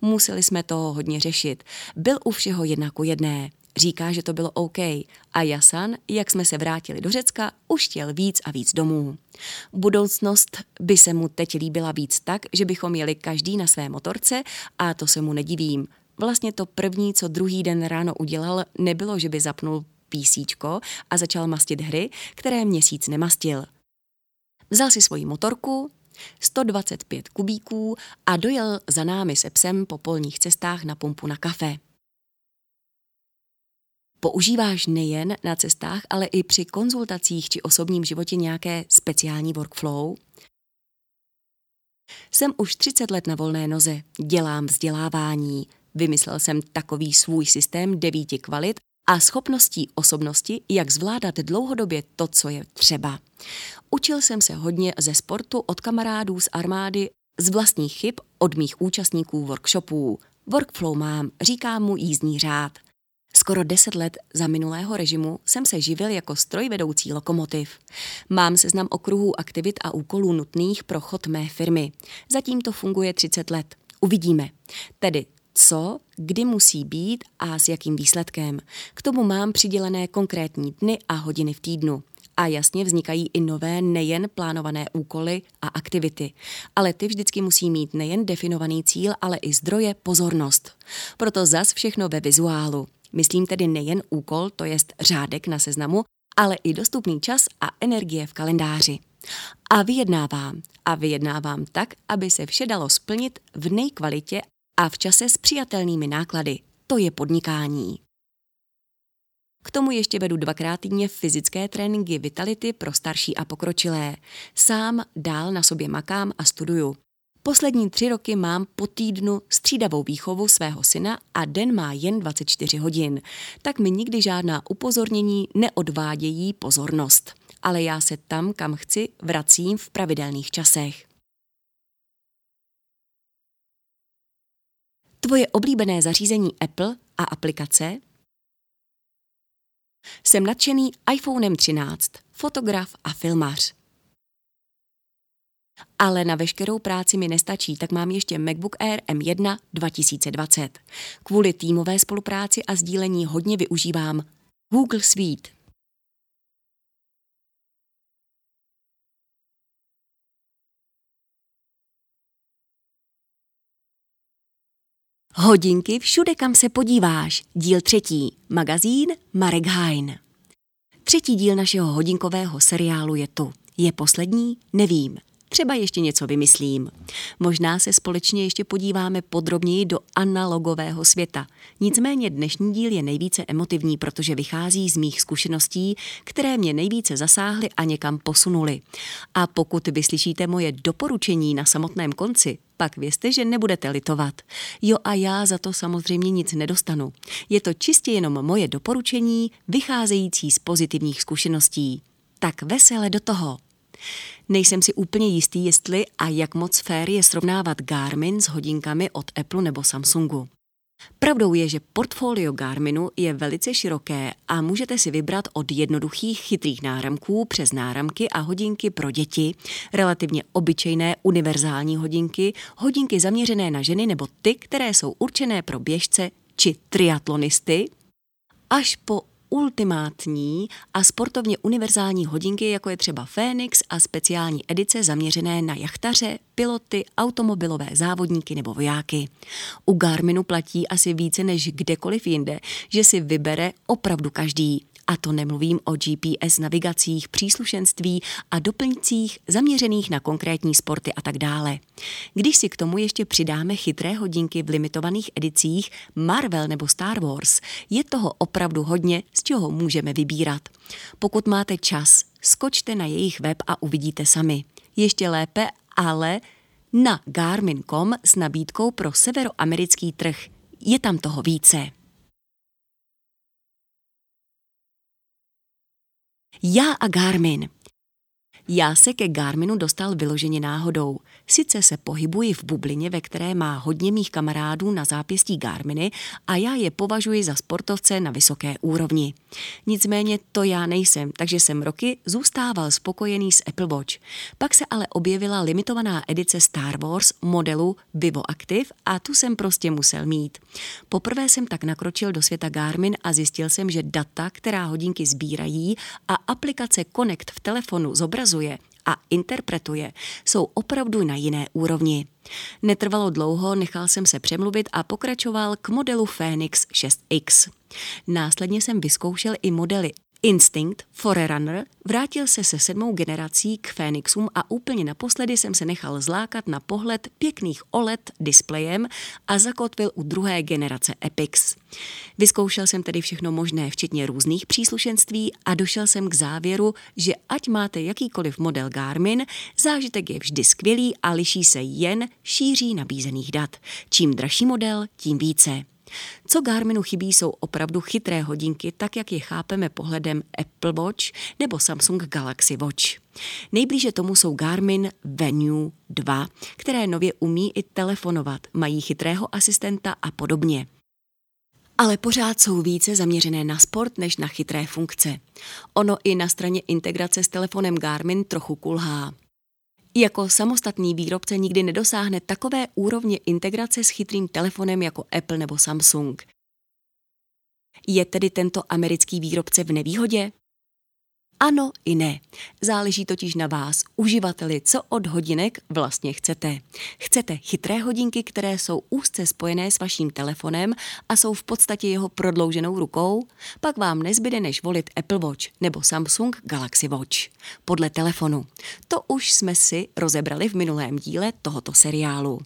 Museli jsme toho hodně řešit. Byl u všeho jedna ku jedné. Říká, že to bylo OK. A Jasan, jak jsme se vrátili do Řecka, už chtěl víc a víc domů. Budoucnost by se mu teď líbila víc tak, že bychom jeli každý na své motorce a to se mu nedivím. Vlastně to první, co druhý den ráno udělal, nebylo, že by zapnul PCčko a začal mastit hry, které měsíc nemastil. Vzal si svoji motorku, sto dvacet pět kubíků a dojel za námi se psem po polních cestách na pumpu na kafe. Používáš nejen na cestách, ale i při konzultacích či osobním životě nějaké speciální workflow? Jsem už třicet let na volné noze, dělám vzdělávání. Vymyslel jsem takový svůj systém devíti kvalit a schopností osobnosti, jak zvládat dlouhodobě to, co je třeba. Učil jsem se hodně ze sportu, od kamarádů, z armády, z vlastních chyb, od mých účastníků workshopů. Workflow mám, říkám mu jízdní řád. Skoro deset let za minulého režimu jsem se živil jako strojvedoucí lokomotiv. Mám seznam okruhů aktivit a úkolů nutných pro chod mé firmy. Zatím to funguje třicet let. Uvidíme. Tedy co, kdy musí být a s jakým výsledkem. K tomu mám přidělené konkrétní dny a hodiny v týdnu. A jasně vznikají i nové, nejen plánované úkoly a aktivity. Ale ty vždycky musí mít nejen definovaný cíl, ale i zdroje pozornost. Proto zas všechno ve vizuálu. Myslím tedy nejen úkol, to jest řádek na seznamu, ale i dostupný čas a energie v kalendáři. A vyjednávám. A vyjednávám tak, aby se vše dalo splnit v nejkvalitě a v čase s přijatelnými náklady. To je podnikání. K tomu ještě vedu dvakrát týdně fyzické tréninky Vitality pro starší a pokročilé. Sám dál na sobě makám a studuju. Poslední tři roky mám po týdnu střídavou výchovu svého syna a den má jen dvacet čtyři hodin. Tak mi nikdy žádná upozornění neodvádějí pozornost. Ale já se tam, kam chci, vracím v pravidelných časech. Tvoje oblíbené zařízení Apple a aplikace? Jsem nadšený iPhonem třináct, fotograf a filmař. Ale na veškerou práci mi nestačí, tak mám ještě MacBook Air M jedna dva tisíce dvacet. Kvůli týmové spolupráci a sdílení hodně využívám Google Suite. Hodinky všude, kam se podíváš. Díl třetí. Magazín Marek Hajn. Třetí díl našeho hodinkového seriálu je tu. Je poslední? Nevím. Třeba ještě něco vymyslím. Možná se společně ještě podíváme podrobněji do analogového světa. Nicméně dnešní díl je nejvíce emotivní, protože vychází z mých zkušeností, které mě nejvíce zasáhly a někam posunuly. A pokud vyslyšíte moje doporučení na samotném konci, pak vězte, že nebudete litovat. Jo a já za to samozřejmě nic nedostanu. Je to čistě jenom moje doporučení, vycházející z pozitivních zkušeností. Tak vesele do toho. Nejsem si úplně jistý, jestli a jak moc fér je srovnávat Garmin s hodinkami od Apple nebo Samsungu. Pravdou je, že portfolio Garminu je velice široké a můžete si vybrat od jednoduchých chytrých náramků přes náramky a hodinky pro děti, relativně obyčejné univerzální hodinky, hodinky zaměřené na ženy nebo ty, které jsou určené pro běžce či triatlonisty, až po ultimátní a sportovně univerzální hodinky, jako je třeba Fenix a speciální edice zaměřené na jachtaře, piloty, automobilové závodníky nebo vojáky. U Garminu platí asi více než kdekoliv jinde, že si vybere opravdu každý. A to nemluvím o G P S navigacích, příslušenství a doplňcích zaměřených na konkrétní sporty a tak dále. Když si k tomu ještě přidáme chytré hodinky v limitovaných edicích Marvel nebo Star Wars, je toho opravdu hodně, z čeho můžeme vybírat. Pokud máte čas, skočte na jejich web a uvidíte sami. Ještě lépe, ale na garmin tečka com s nabídkou pro severoamerický trh. Je tam toho více. Já a Garmin. Já se ke Garminu dostal vyloženě náhodou. Sice se pohybuji v bublině, ve které má hodně mých kamarádů na zápěstí Garminy a já je považuji za sportovce na vysoké úrovni. Nicméně to já nejsem, takže jsem roky zůstával spokojený s Apple Watch. Pak se ale objevila limitovaná edice Star Wars modelu Vivo Active a tu jsem prostě musel mít. Poprvé jsem tak nakročil do světa Garmin a zjistil jsem, že data, která hodinky sbírají a aplikace Connect v telefonu zobrazuje a interpretuje, jsou opravdu na jiné úrovni. Netrvalo dlouho, nechal jsem se přemluvit a pokračoval k modelu Fenix šest X. Následně jsem vyzkoušel i modely Instinct, Forerunner, vrátil se se sedmou generací k Fenixům a úplně naposledy jsem se nechal zlákat na pohled pěkných O L E D displejem a zakotvil u druhé generace Epix. Vyzkoušel jsem tedy všechno možné, včetně různých příslušenství a došel jsem k závěru, že ať máte jakýkoliv model Garmin, zážitek je vždy skvělý a liší se jen šíří nabízených dat. Čím dražší model, tím více. Co Garminu chybí, jsou opravdu chytré hodinky, tak jak je chápeme pohledem Apple Watch nebo Samsung Galaxy Watch. Nejblíže tomu jsou Garmin Venue dva, které nově umí i telefonovat, mají chytrého asistenta a podobně. Ale pořád jsou více zaměřené na sport než na chytré funkce. Ono i na straně integrace s telefonem Garmin trochu kulhá. Jako samostatný výrobce nikdy nedosáhne takové úrovně integrace s chytrým telefonem jako Apple nebo Samsung. Je tedy tento americký výrobce v nevýhodě? Ano i ne. Záleží totiž na vás, uživateli, co od hodinek vlastně chcete. Chcete chytré hodinky, které jsou úzce spojené s vaším telefonem a jsou v podstatě jeho prodlouženou rukou? Pak vám nezbyde než volit Apple Watch nebo Samsung Galaxy Watch. Podle telefonu. To už jsme si rozebrali v minulém díle tohoto seriálu.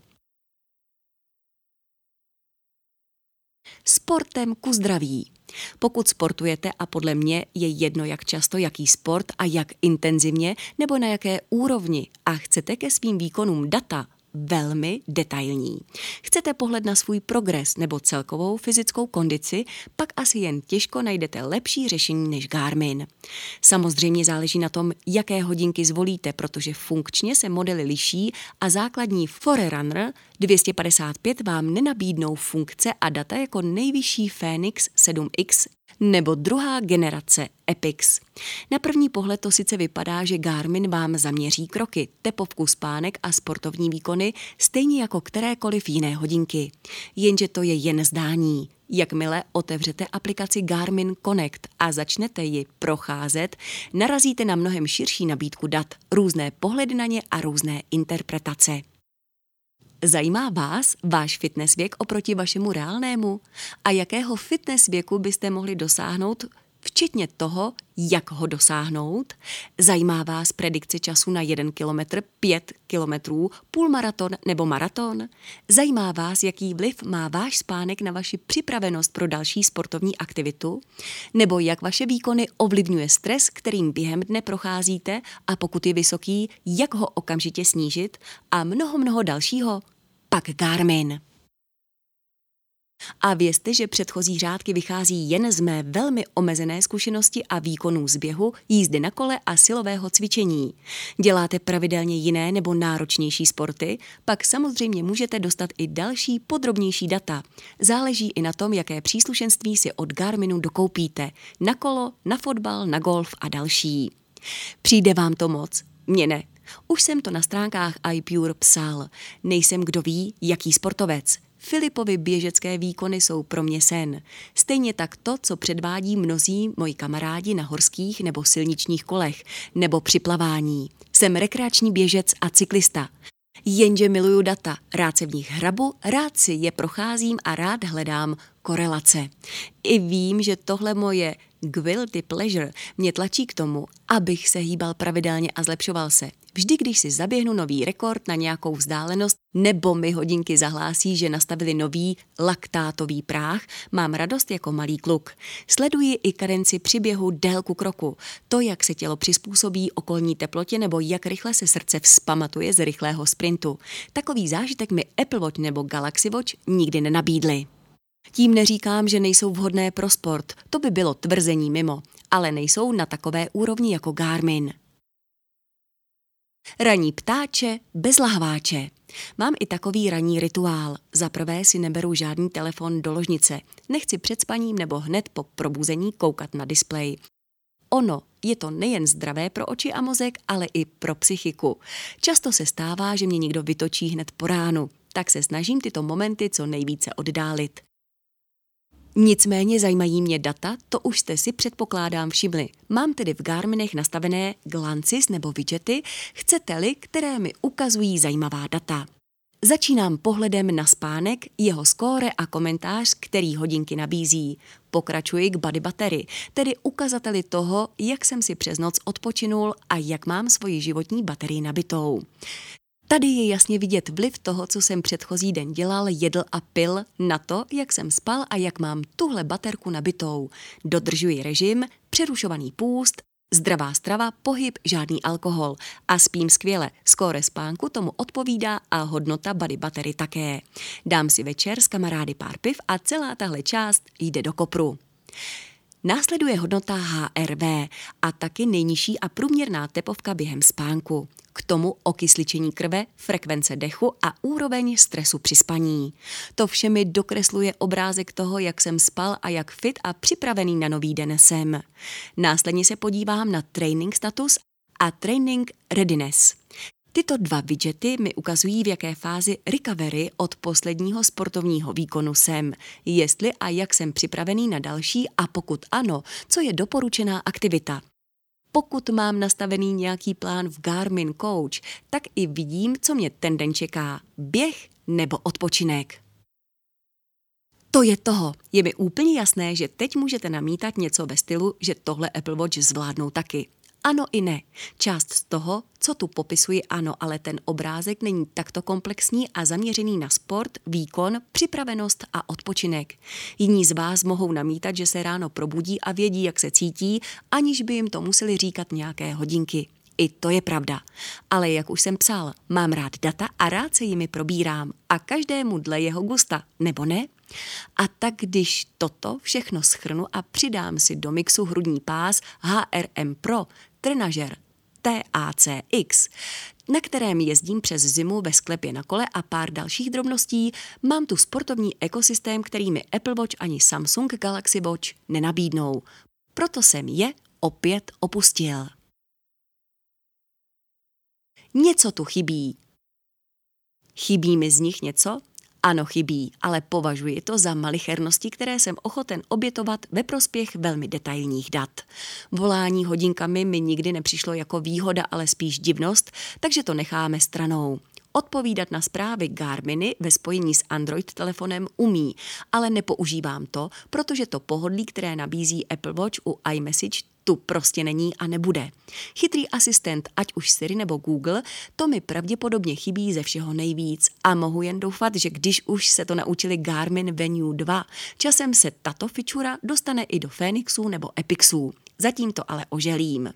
Sportem ku zdraví. Pokud sportujete a podle mě je jedno, jak často, jaký sport a jak intenzivně nebo na jaké úrovni a chcete ke svým výkonům data velmi detailní. Chcete pohled na svůj progres nebo celkovou fyzickou kondici, pak asi jen těžko najdete lepší řešení než Garmin. Samozřejmě záleží na tom, jaké hodinky zvolíte, protože funkčně se modely liší a základní Forerunner dvě stě padesát pět vám nenabídnou funkce a data jako nejvyšší Fenix sedm X nebo druhá generace Epix. Na první pohled to sice vypadá, že Garmin vám zaměří kroky, tepovku spánek a sportovní výkony, stejně jako kterékoliv jiné hodinky. Jenže to je jen zdání. Jakmile otevřete aplikaci Garmin Connect a začnete ji procházet, narazíte na mnohem širší nabídku dat, různé pohledy na ně a různé interpretace. Zajímá vás váš fitness věk oproti vašemu reálnému? A jakého fitness věku byste mohli dosáhnout, včetně toho, jak ho dosáhnout? Zajímá vás predikce času na jeden kilometr, pět kilometrů, půlmaraton nebo maraton? Zajímá vás, jaký vliv má váš spánek na vaši připravenost pro další sportovní aktivitu? Nebo jak vaše výkony ovlivňuje stres, kterým během dne procházíte a pokud je vysoký, jak ho okamžitě snížit? A mnoho, mnoho dalšího. Pak Garmin. A vězte, že předchozí řádky vychází jen z mé velmi omezené zkušenosti a výkonů z běhu, jízdy na kole a silového cvičení. Děláte pravidelně jiné nebo náročnější sporty, pak samozřejmě můžete dostat i další podrobnější data. Záleží i na tom, jaké příslušenství si od Garminu dokoupíte. Na kolo, na fotbal, na golf a další. Přijde vám to moc? Mně ne. Už jsem to na stránkách iPure psal. Nejsem kdo ví, jaký sportovec. Filipovi běžecké výkony jsou pro mě sen. Stejně tak to, co předvádí mnozí moji kamarádi na horských nebo silničních kolech, nebo při plavání. Jsem rekreační běžec a cyklista. Jenže miluju data, rád se v nich hrabu, rád si je procházím a rád hledám korelace. I vím, že tohle moje guilty pleasure mě tlačí k tomu, abych se hýbal pravidelně a zlepšoval se. Vždy, když si zaběhnu nový rekord na nějakou vzdálenost nebo mi hodinky zahlásí, že nastavili nový laktátový práh, mám radost jako malý kluk. Sleduji i kadenci při běhu, délku kroku, to, jak se tělo přizpůsobí okolní teplotě nebo jak rychle se srdce vzpamatuje z rychlého sprintu. Takový zážitek mi Apple Watch nebo Galaxy Watch nikdy nenabídly. Tím neříkám, že nejsou vhodné pro sport, to by bylo tvrzení mimo, ale nejsou na takové úrovni jako Garmin. Raní ptáče bez lahváče. Mám i takový ranní rituál. Za prvé si neberu žádný telefon do ložnice. Nechci před spaním nebo hned po probuzení koukat na displej. Ono je to nejen zdravé pro oči a mozek, ale i pro psychiku. Často se stává, že mě někdo vytočí hned po ránu, tak se snažím tyto momenty co nejvíce oddálit. Nicméně zajímají mě data, to už jste si předpokládám všimli. Mám tedy v Garminech nastavené glances nebo widgety, chcete-li, které mi ukazují zajímavá data. Začínám pohledem na spánek, jeho skóre a komentář, který hodinky nabízí. Pokračuji k body battery, tedy ukazateli toho, jak jsem si přes noc odpočinul a jak mám svoji životní baterii nabitou. Tady je jasně vidět vliv toho, co jsem předchozí den dělal, jedl a pil, na to, jak jsem spal a jak mám tuhle baterku nabitou. Dodržuji režim, přerušovaný půst, zdravá strava, pohyb, žádný alkohol. A spím skvěle, skóre spánku tomu odpovídá a hodnota body battery také. Dám si večer s kamarády pár piv a celá tahle část jde do kopru. Následuje hodnota H R V a taky nejnižší a průměrná tepovka během spánku. K tomu okysličení krve, frekvence dechu a úroveň stresu při spaní. To vše mi dokresluje obrázek toho, jak jsem spal a jak fit a připravený na nový den jsem. Následně se podívám na training status a training readiness. Tyto dva widgety mi ukazují, v jaké fázi recovery od posledního sportovního výkonu jsem, jestli a jak jsem připravený na další a pokud ano, co je doporučená aktivita. Pokud mám nastavený nějaký plán v Garmin Coach, tak i vidím, co mě ten den čeká, běh nebo odpočinek. To je toho. Je mi úplně jasné, že teď můžete namítat něco ve stylu, že tohle Apple Watch zvládnou taky. Ano i ne. Část z toho, co tu popisuji, ano, ale ten obrázek není takto komplexní a zaměřený na sport, výkon, připravenost a odpočinek. Jiní z vás mohou namítat, že se ráno probudí a vědí, jak se cítí, aniž by jim to museli říkat nějaké hodinky. I to je pravda. Ale jak už jsem psal, mám rád data a rád se jimi probírám a každému dle jeho gusta, nebo ne? A tak když toto všechno schrnu a přidám si do mixu hrudní pás H R M Pro, trenažer T A C X, na kterém jezdím přes zimu ve sklepě na kole a pár dalších drobností, mám tu sportovní ekosystém, který mi Apple Watch ani Samsung Galaxy Watch nenabídnou. Proto jsem je opět opustil. Něco tu chybí. Chybí mi z nich něco? Ano, chybí, ale považuji to za malichernosti, které jsem ochoten obětovat ve prospěch velmi detailních dat. Volání hodinkami mi nikdy nepřišlo jako výhoda, ale spíš divnost, takže to necháme stranou. Odpovídat na zprávy Garminy ve spojení s Android telefonem umí, ale nepoužívám to, protože to pohodlí, které nabízí Apple Watch u iMessage, tu prostě není a nebude. Chytrý asistent, ať už Siri nebo Google, to mi pravděpodobně chybí ze všeho nejvíc a mohu jen doufat, že když už se to naučili Garmin Venue dva, časem se tato fičura dostane i do Fenixů nebo Epixů. Zatím to ale oželím.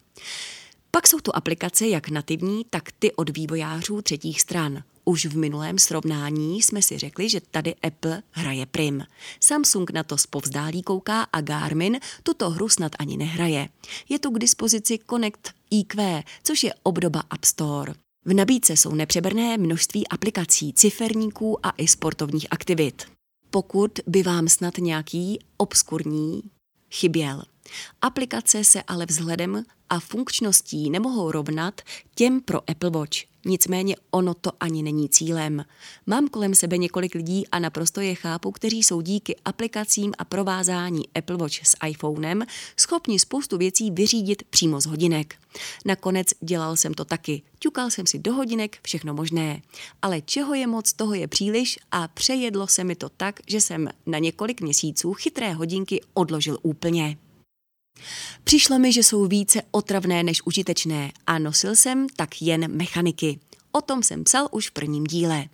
Pak jsou tu aplikace jak nativní, tak ty od vývojářů třetích stran. Už v minulém srovnání jsme si řekli, že tady Apple hraje prim. Samsung na to zpovzdálí kouká a Garmin tuto hru snad ani nehraje. Je tu k dispozici Connect í kvé, což je obdoba App Store. V nabídce jsou nepřeberné množství aplikací, ciferníků a i sportovních aktivit. Pokud by vám snad nějaký obskurní chyběl. Aplikace se ale vzhledem a funkčností nemohou rovnat těm pro Apple Watch. Nicméně ono to ani není cílem. Mám kolem sebe několik lidí a naprosto je chápu, kteří jsou díky aplikacím a provázání Apple Watch s iPhonem schopni spoustu věcí vyřídit přímo z hodinek. Nakonec dělal jsem to taky. Ťukal jsem si do hodinek všechno možné. Ale čeho je moc, toho je příliš a přejedlo se mi to tak, že jsem na několik měsíců chytré hodinky odložil úplně. Přišlo mi, že jsou více otravné než užitečné a nosil jsem tak jen mechaniky. O tom jsem psal už v prvním díle.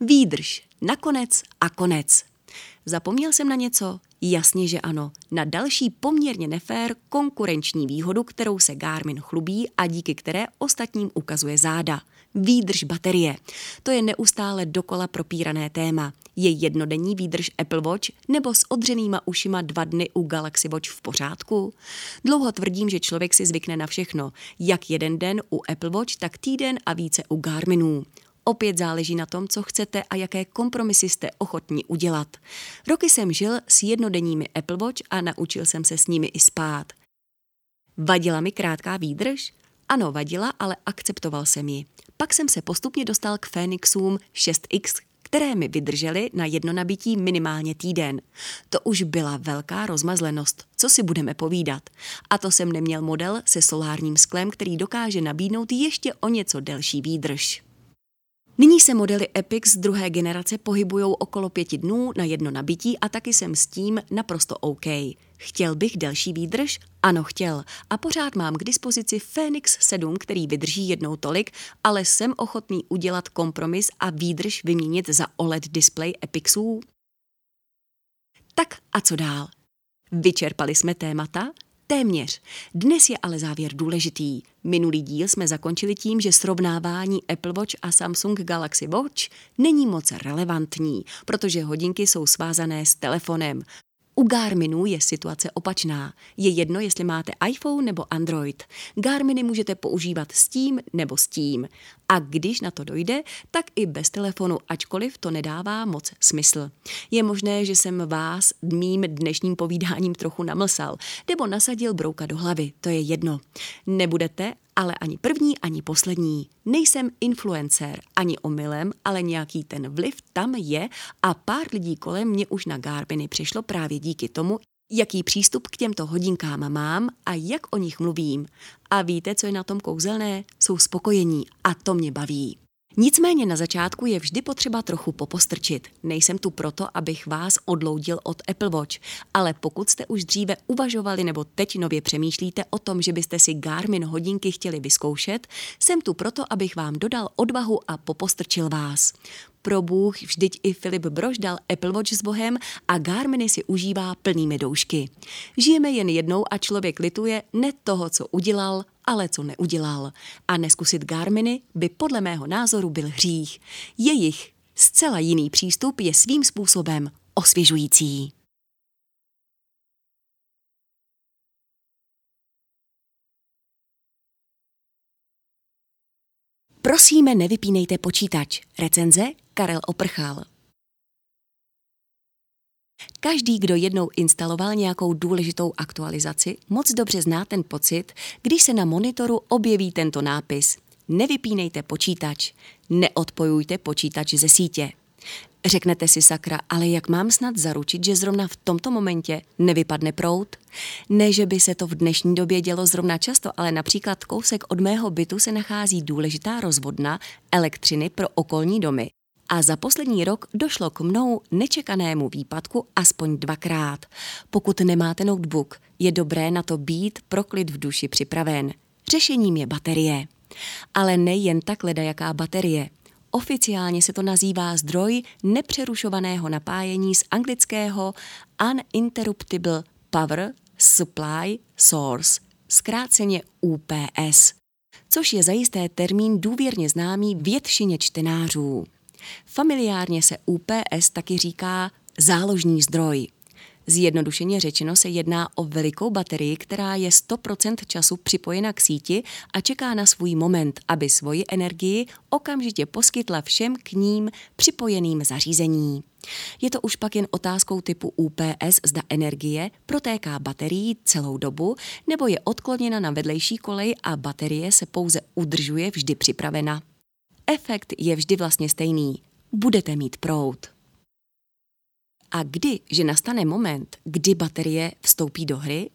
Výdrž, nakonec a konec. Zapomněl jsem na něco? Jasně, že ano. Na další poměrně nefér konkurenční výhodu, kterou se Garmin chlubí a díky které ostatním ukazuje záda. Výdrž baterie. To je neustále dokola propírané téma. Je jednodenní výdrž Apple Watch nebo s odřenýma ušima dva dny u Galaxy Watch v pořádku? Dlouho tvrdím, že člověk si zvykne na všechno. Jak jeden den u Apple Watch, tak týden a více u Garminů. Opět záleží na tom, co chcete a jaké kompromisy jste ochotní udělat. Roky jsem žil s jednodenními Apple Watch a naučil jsem se s nimi i spát. Vadila mi krátká výdrž? Ano, vadila, ale akceptoval jsem ji. Pak jsem se postupně dostal k Fenixům šest iks, které mi vydržely na jedno nabití minimálně týden. To už byla velká rozmazlenost, co si budeme povídat. A to jsem neměl model se solárním sklem, který dokáže nabídnout ještě o něco delší výdrž. Nyní se modely Epix z druhé generace pohybujou okolo pěti dnů na jedno nabití a taky jsem s tím naprosto OK. Chtěl bych delší výdrž? Ano, chtěl. A pořád mám k dispozici Fenix sedm, který vydrží jednou tolik, ale jsem ochotný udělat kompromis a výdrž vyměnit za O L E D displej Epixů. Tak a co dál? Vyčerpali jsme témata? Téměř. Dnes je ale závěr důležitý. Minulý díl jsme zakončili tím, že srovnávání Apple Watch a Samsung Galaxy Watch není moc relevantní, protože hodinky jsou svázané s telefonem. U Garminů je situace opačná. Je jedno, jestli máte iPhone nebo Android. Garminy můžete používat s tím nebo s tím. A když na to dojde, tak i bez telefonu, ačkoliv to nedává moc smysl. Je možné, že jsem vás mým dnešním povídáním trochu namlsal nebo nasadil brouka do hlavy, to je jedno. Nebudete ale ani první, ani poslední. Nejsem influencer, ani omylem, ale nějaký ten vliv tam je a pár lidí kolem mě už na Garminy přišlo právě díky tomu, jaký přístup k těmto hodinkám mám a jak o nich mluvím. A víte, co je na tom kouzelné? Jsou spokojení a to mě baví. Nicméně na začátku je vždy potřeba trochu popostrčit. Nejsem tu proto, abych vás odloudil od Apple Watch, ale pokud jste už dříve uvažovali nebo teď nově přemýšlíte o tom, že byste si Garmin hodinky chtěli vyzkoušet, jsem tu proto, abych vám dodal odvahu a popostrčil vás. Probůh, vždyť i Filip Brož dal Apple Watch s Bohem a Garminy si užívá plnými doušky. Žijeme jen jednou a člověk lituje ne toho, co udělal, ale co neudělal. A neskusit Garminy by podle mého názoru byl hřích. Jejich zcela jiný přístup je svým způsobem osvěžující. Prosíme, nevypínejte počítač. Recenze Karel Oprchal. Každý, kdo jednou instaloval nějakou důležitou aktualizaci, moc dobře zná ten pocit, když se na monitoru objeví tento nápis. Nevypínejte počítač. Neodpojujte počítač ze sítě. Řeknete si sakra, ale jak mám snad zaručit, že zrovna v tomto momentě nevypadne proud? Ne, že by se to v dnešní době dělo zrovna často, ale například kousek od mého bytu se nachází důležitá rozvodna elektřiny pro okolní domy. A za poslední rok došlo k mnou nečekanému výpadku aspoň dvakrát. Pokud nemáte notebook, je dobré na to být pro klid v duši připraven. Řešením je baterie. Ale nejen tak ledajaká baterie. Oficiálně se to nazývá zdroj nepřerušovaného napájení z anglického Uninterruptible Power Supply Source, zkráceně U P S, což je zajisté termín důvěrně známý většině čtenářů. Familiárně se U P S taky říká záložní zdroj. Zjednodušeně řečeno se jedná o velikou baterii, která je sto procent času připojena k síti a čeká na svůj moment, aby svoji energii okamžitě poskytla všem k ním připojeným zařízení. Je to už pak jen otázkou typu U P S, zda energie protéká baterií celou dobu nebo je odkloněna na vedlejší kolej a baterie se pouze udržuje vždy připravena. Efekt je vždy vlastně stejný. Budete mít proud. A kdy, že nastane moment, kdy baterie vstoupí do hry?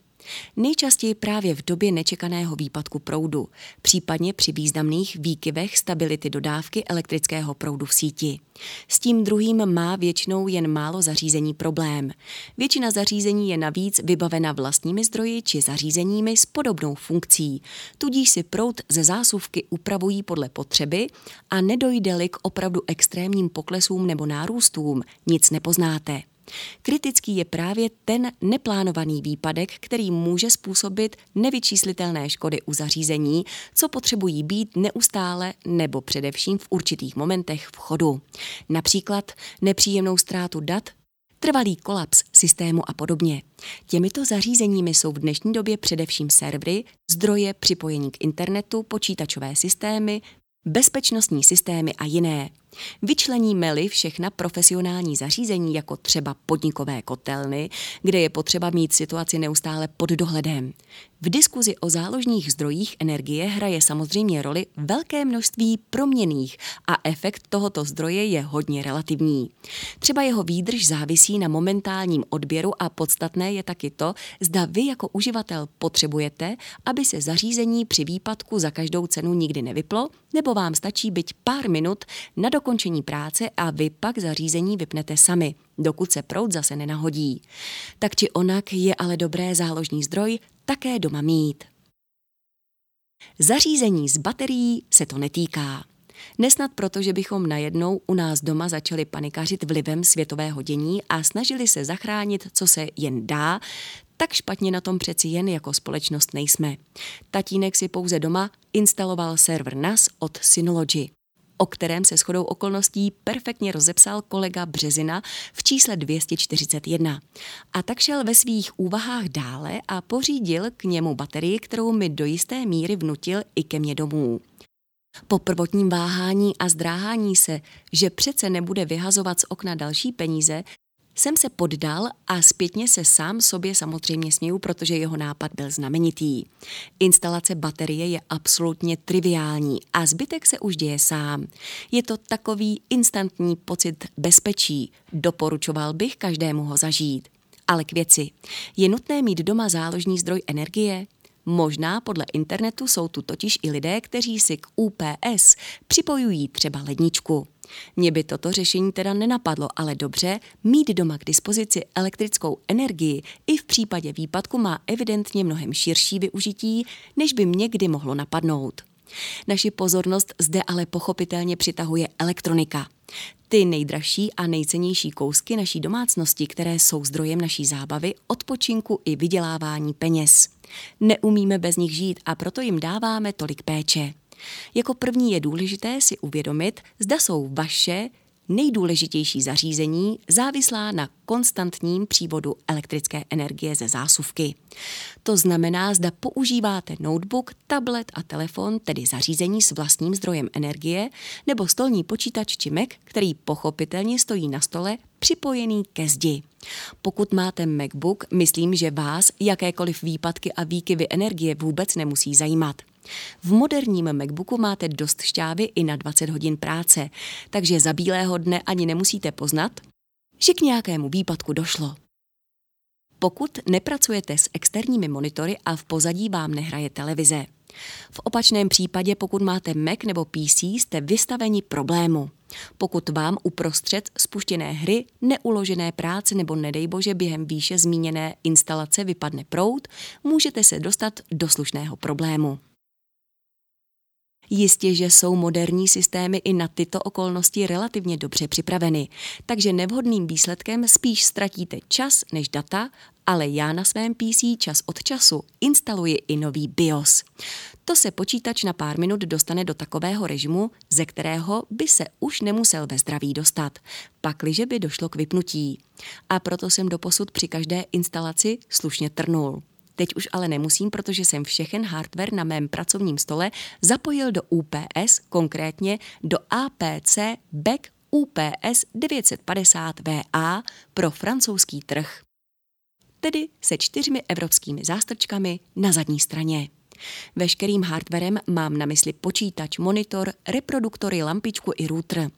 Nejčastěji právě v době nečekaného výpadku proudu, případně při významných výkyvech stability dodávky elektrického proudu v síti. S tím druhým má většinou jen málo zařízení problém. Většina zařízení je navíc vybavena vlastními zdroji či zařízeními s podobnou funkcí, tudíž si proud ze zásuvky upravují podle potřeby a nedojde-li k opravdu extrémním poklesům nebo nárůstům, nic nepoznáte. Kritický je právě ten neplánovaný výpadek, který může způsobit nevyčíslitelné škody u zařízení, co potřebují být neustále nebo především v určitých momentech v chodu. Například nepříjemnou ztrátu dat, trvalý kolaps systému a podobně. Těmito zařízeními jsou v dnešní době především servery, zdroje připojení k internetu, počítačové systémy, bezpečnostní systémy a jiné. Vyčleníme-li všechna profesionální zařízení, jako třeba podnikové kotelny, kde je potřeba mít situaci neustále pod dohledem. V diskuzi o záložních zdrojích energie hraje samozřejmě roli velké množství proměnných a efekt tohoto zdroje je hodně relativní. Třeba jeho výdrž závisí na momentálním odběru a podstatné je taky to, zda vy jako uživatel potřebujete, aby se zařízení při výpadku za každou cenu nikdy nevyplo, nebo vám stačí byť pár minut na dokončení práce a vy pak zařízení vypnete sami, dokud se proud zase nenahodí. Tak či onak je ale dobré záložní zdroj také doma mít. Zařízení s baterií se to netýká. Nesnad proto, že bychom najednou u nás doma začali panikařit vlivem světového dění a snažili se zachránit, co se jen dá, tak špatně na tom přeci jen jako společnost nejsme. Tatínek si pouze doma instaloval server N A S od Synology, o kterém se shodou okolností perfektně rozepsal kolega Březina v čísle dvě stě čtyřicet jedna. A tak šel ve svých úvahách dále a pořídil k němu baterii, kterou mi do jisté míry vnutil i ke mně domů. Po prvotním váhání a zdráhání se, že přece nebude vyhazovat z okna další peníze, jsem se poddal a zpětně se sám sobě samozřejmě směju, protože jeho nápad byl znamenitý. Instalace baterie je absolutně triviální a zbytek se už děje sám. Je to takový instantní pocit bezpečí. Doporučoval bych každému ho zažít. Ale k věci. Je nutné mít doma záložní zdroj energie? Možná podle internetu jsou tu totiž i lidé, kteří si k U P S připojují třeba ledničku. Mně by toto řešení teda nenapadlo, ale dobře, mít doma k dispozici elektrickou energii i v případě výpadku má evidentně mnohem širší využití, než by mě kdy mohlo napadnout. Naši pozornost zde ale pochopitelně přitahuje elektronika. Ty nejdražší a nejcennější kousky naší domácnosti, které jsou zdrojem naší zábavy, odpočinku i vydělávání peněz. Neumíme bez nich žít a proto jim dáváme tolik péče. Jako první je důležité si uvědomit, zda jsou vaše nejdůležitější zařízení závislá na konstantním přívodu elektrické energie ze zásuvky. To znamená, zda používáte notebook, tablet a telefon, tedy zařízení s vlastním zdrojem energie, nebo stolní počítač či Mac, který pochopitelně stojí na stole připojený ke zdi. Pokud máte MacBook, myslím, že vás jakékoliv výpadky a výkyvy energie vůbec nemusí zajímat. V moderním MacBooku máte dost šťávy i na dvacet hodin práce, takže za bílého dne ani nemusíte poznat, že k nějakému výpadku došlo. Pokud nepracujete s externími monitory a v pozadí vám nehraje televize. V opačném případě, pokud máte Mac nebo P C, jste vystaveni problému. Pokud vám uprostřed spuštěné hry, neuložené práce nebo nedej bože během výše zmíněné instalace vypadne proud, můžete se dostat do slušného problému. Jistě, že jsou moderní systémy i na tyto okolnosti relativně dobře připraveny, takže nevhodným výsledkem spíš ztratíte čas než data, ale já na svém P C čas od času instaluji i nový BIOS. To se počítač na pár minut dostane do takového režimu, ze kterého by se už nemusel ve zdraví dostat, pakliže by došlo k vypnutí. A proto jsem doposud při každé instalaci slušně trnul. Teď už ale nemusím, protože jsem všechen hardware na mém pracovním stole zapojil do U P S, konkrétně do A P C B E C U P S devět set padesát V A pro francouzský trh. Tedy se čtyřmi evropskými zástrčkami na zadní straně. Veškerým hardwarem mám na mysli počítač, monitor, reproduktory, lampičku i router.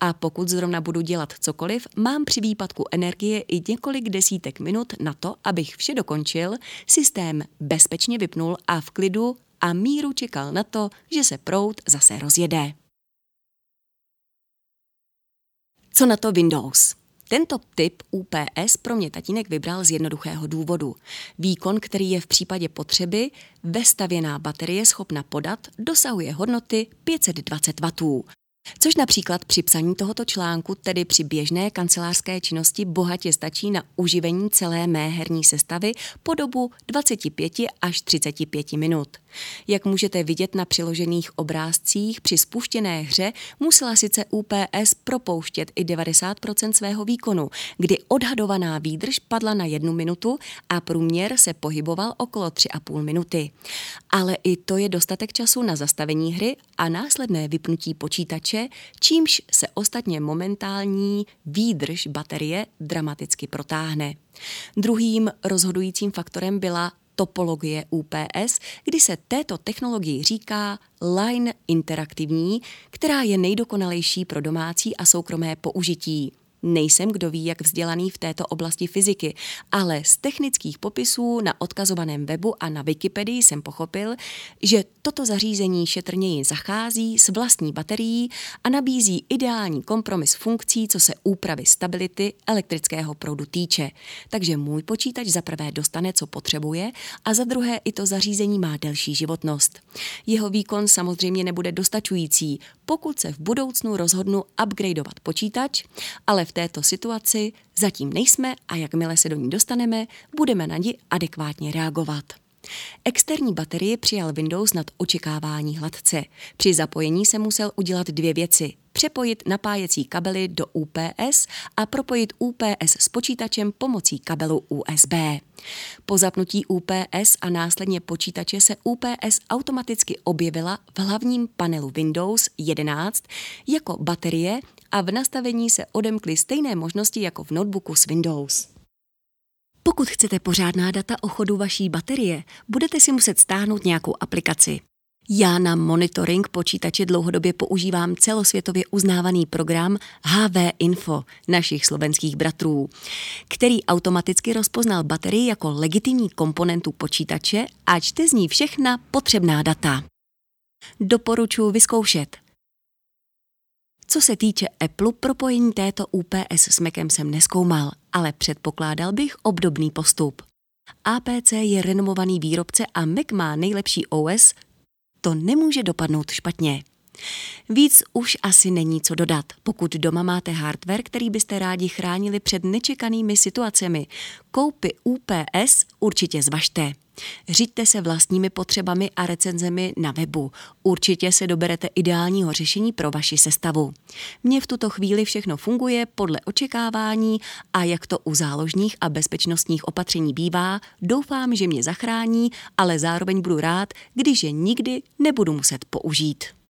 A pokud zrovna budu dělat cokoliv, mám při výpadku energie i několik desítek minut na to, abych vše dokončil, systém bezpečně vypnul a v klidu a míru čekal na to, že se proud zase rozjede. Co na to Windows? Tento typ U P S pro mě tatínek vybral z jednoduchého důvodu. Výkon, který je v případě potřeby, vestavěná baterie schopna podat, dosahuje hodnoty pět set dvacet wattů. Což například při psaní tohoto článku, tedy při běžné kancelářské činnosti, bohatě stačí na uživení celé mé herní sestavy po dobu dvacet pět až třicet pět minut. Jak můžete vidět na přiložených obrázcích, při spuštěné hře musela sice U P S propouštět i devadesát procent svého výkonu, kdy odhadovaná výdrž padla na jednu minutu a průměr se pohyboval okolo tři a půl minuty. Ale i to je dostatek času na zastavení hry a následné vypnutí počítače, čímž se ostatně momentální výdrž baterie dramaticky protáhne. Druhým rozhodujícím faktorem byla topologie U P S, kdy se této technologii říká line interaktivní, která je nejdokonalejší pro domácí a soukromé použití. Nejsem kdo ví jak vzdělaný v této oblasti fyziky, ale z technických popisů na odkazovaném webu a na Wikipedii jsem pochopil, že toto zařízení šetrněji zachází s vlastní baterií a nabízí ideální kompromis funkcí, co se úpravy stability elektrického proudu týče. Takže můj počítač za prvé dostane, co potřebuje, a za druhé i to zařízení má delší životnost. Jeho výkon samozřejmě nebude dostačující, pokud se v budoucnu rozhodnu upgradeovat počítač, ale v této situaci zatím nejsme a jakmile se do ní dostaneme, budeme na ní adekvátně reagovat. Externí baterii přijal Windows nad očekávání hladce. Při zapojení se musel udělat dvě věci. Přepojit napájecí kabely do U P S a propojit U P S s počítačem pomocí kabelu U S B. Po zapnutí U P S a následně počítače se U P S automaticky objevila v hlavním panelu Windows jedenáct jako baterie a v nastavení se odemkly stejné možnosti jako v notebooku s Windows. Pokud chcete pořádná data o chodu vaší baterie, budete si muset stáhnout nějakou aplikaci. Já na monitoring počítače dlouhodobě používám celosvětově uznávaný program H V Info našich slovenských bratrů, který automaticky rozpoznal baterii jako legitimní komponentu počítače a čte z ní všechna potřebná data. Doporučuji vyzkoušet. Co se týče Apple, propojení této U P S s Macem jsem nezkoumal, ale předpokládal bych obdobný postup. A P C je renomovaný výrobce a Mac má nejlepší O S, to nemůže dopadnout špatně. Víc už asi není co dodat, pokud doma máte hardware, který byste rádi chránili před nečekanými situacemi. Koupy U P S určitě zvažte. Řiďte se vlastními potřebami a recenzemi na webu. Určitě se doberete ideálního řešení pro vaši sestavu. Mně v tuto chvíli všechno funguje podle očekávání a jak to u záložních a bezpečnostních opatření bývá, doufám, že mě zachrání, ale zároveň budu rád, když je nikdy nebudu muset použít.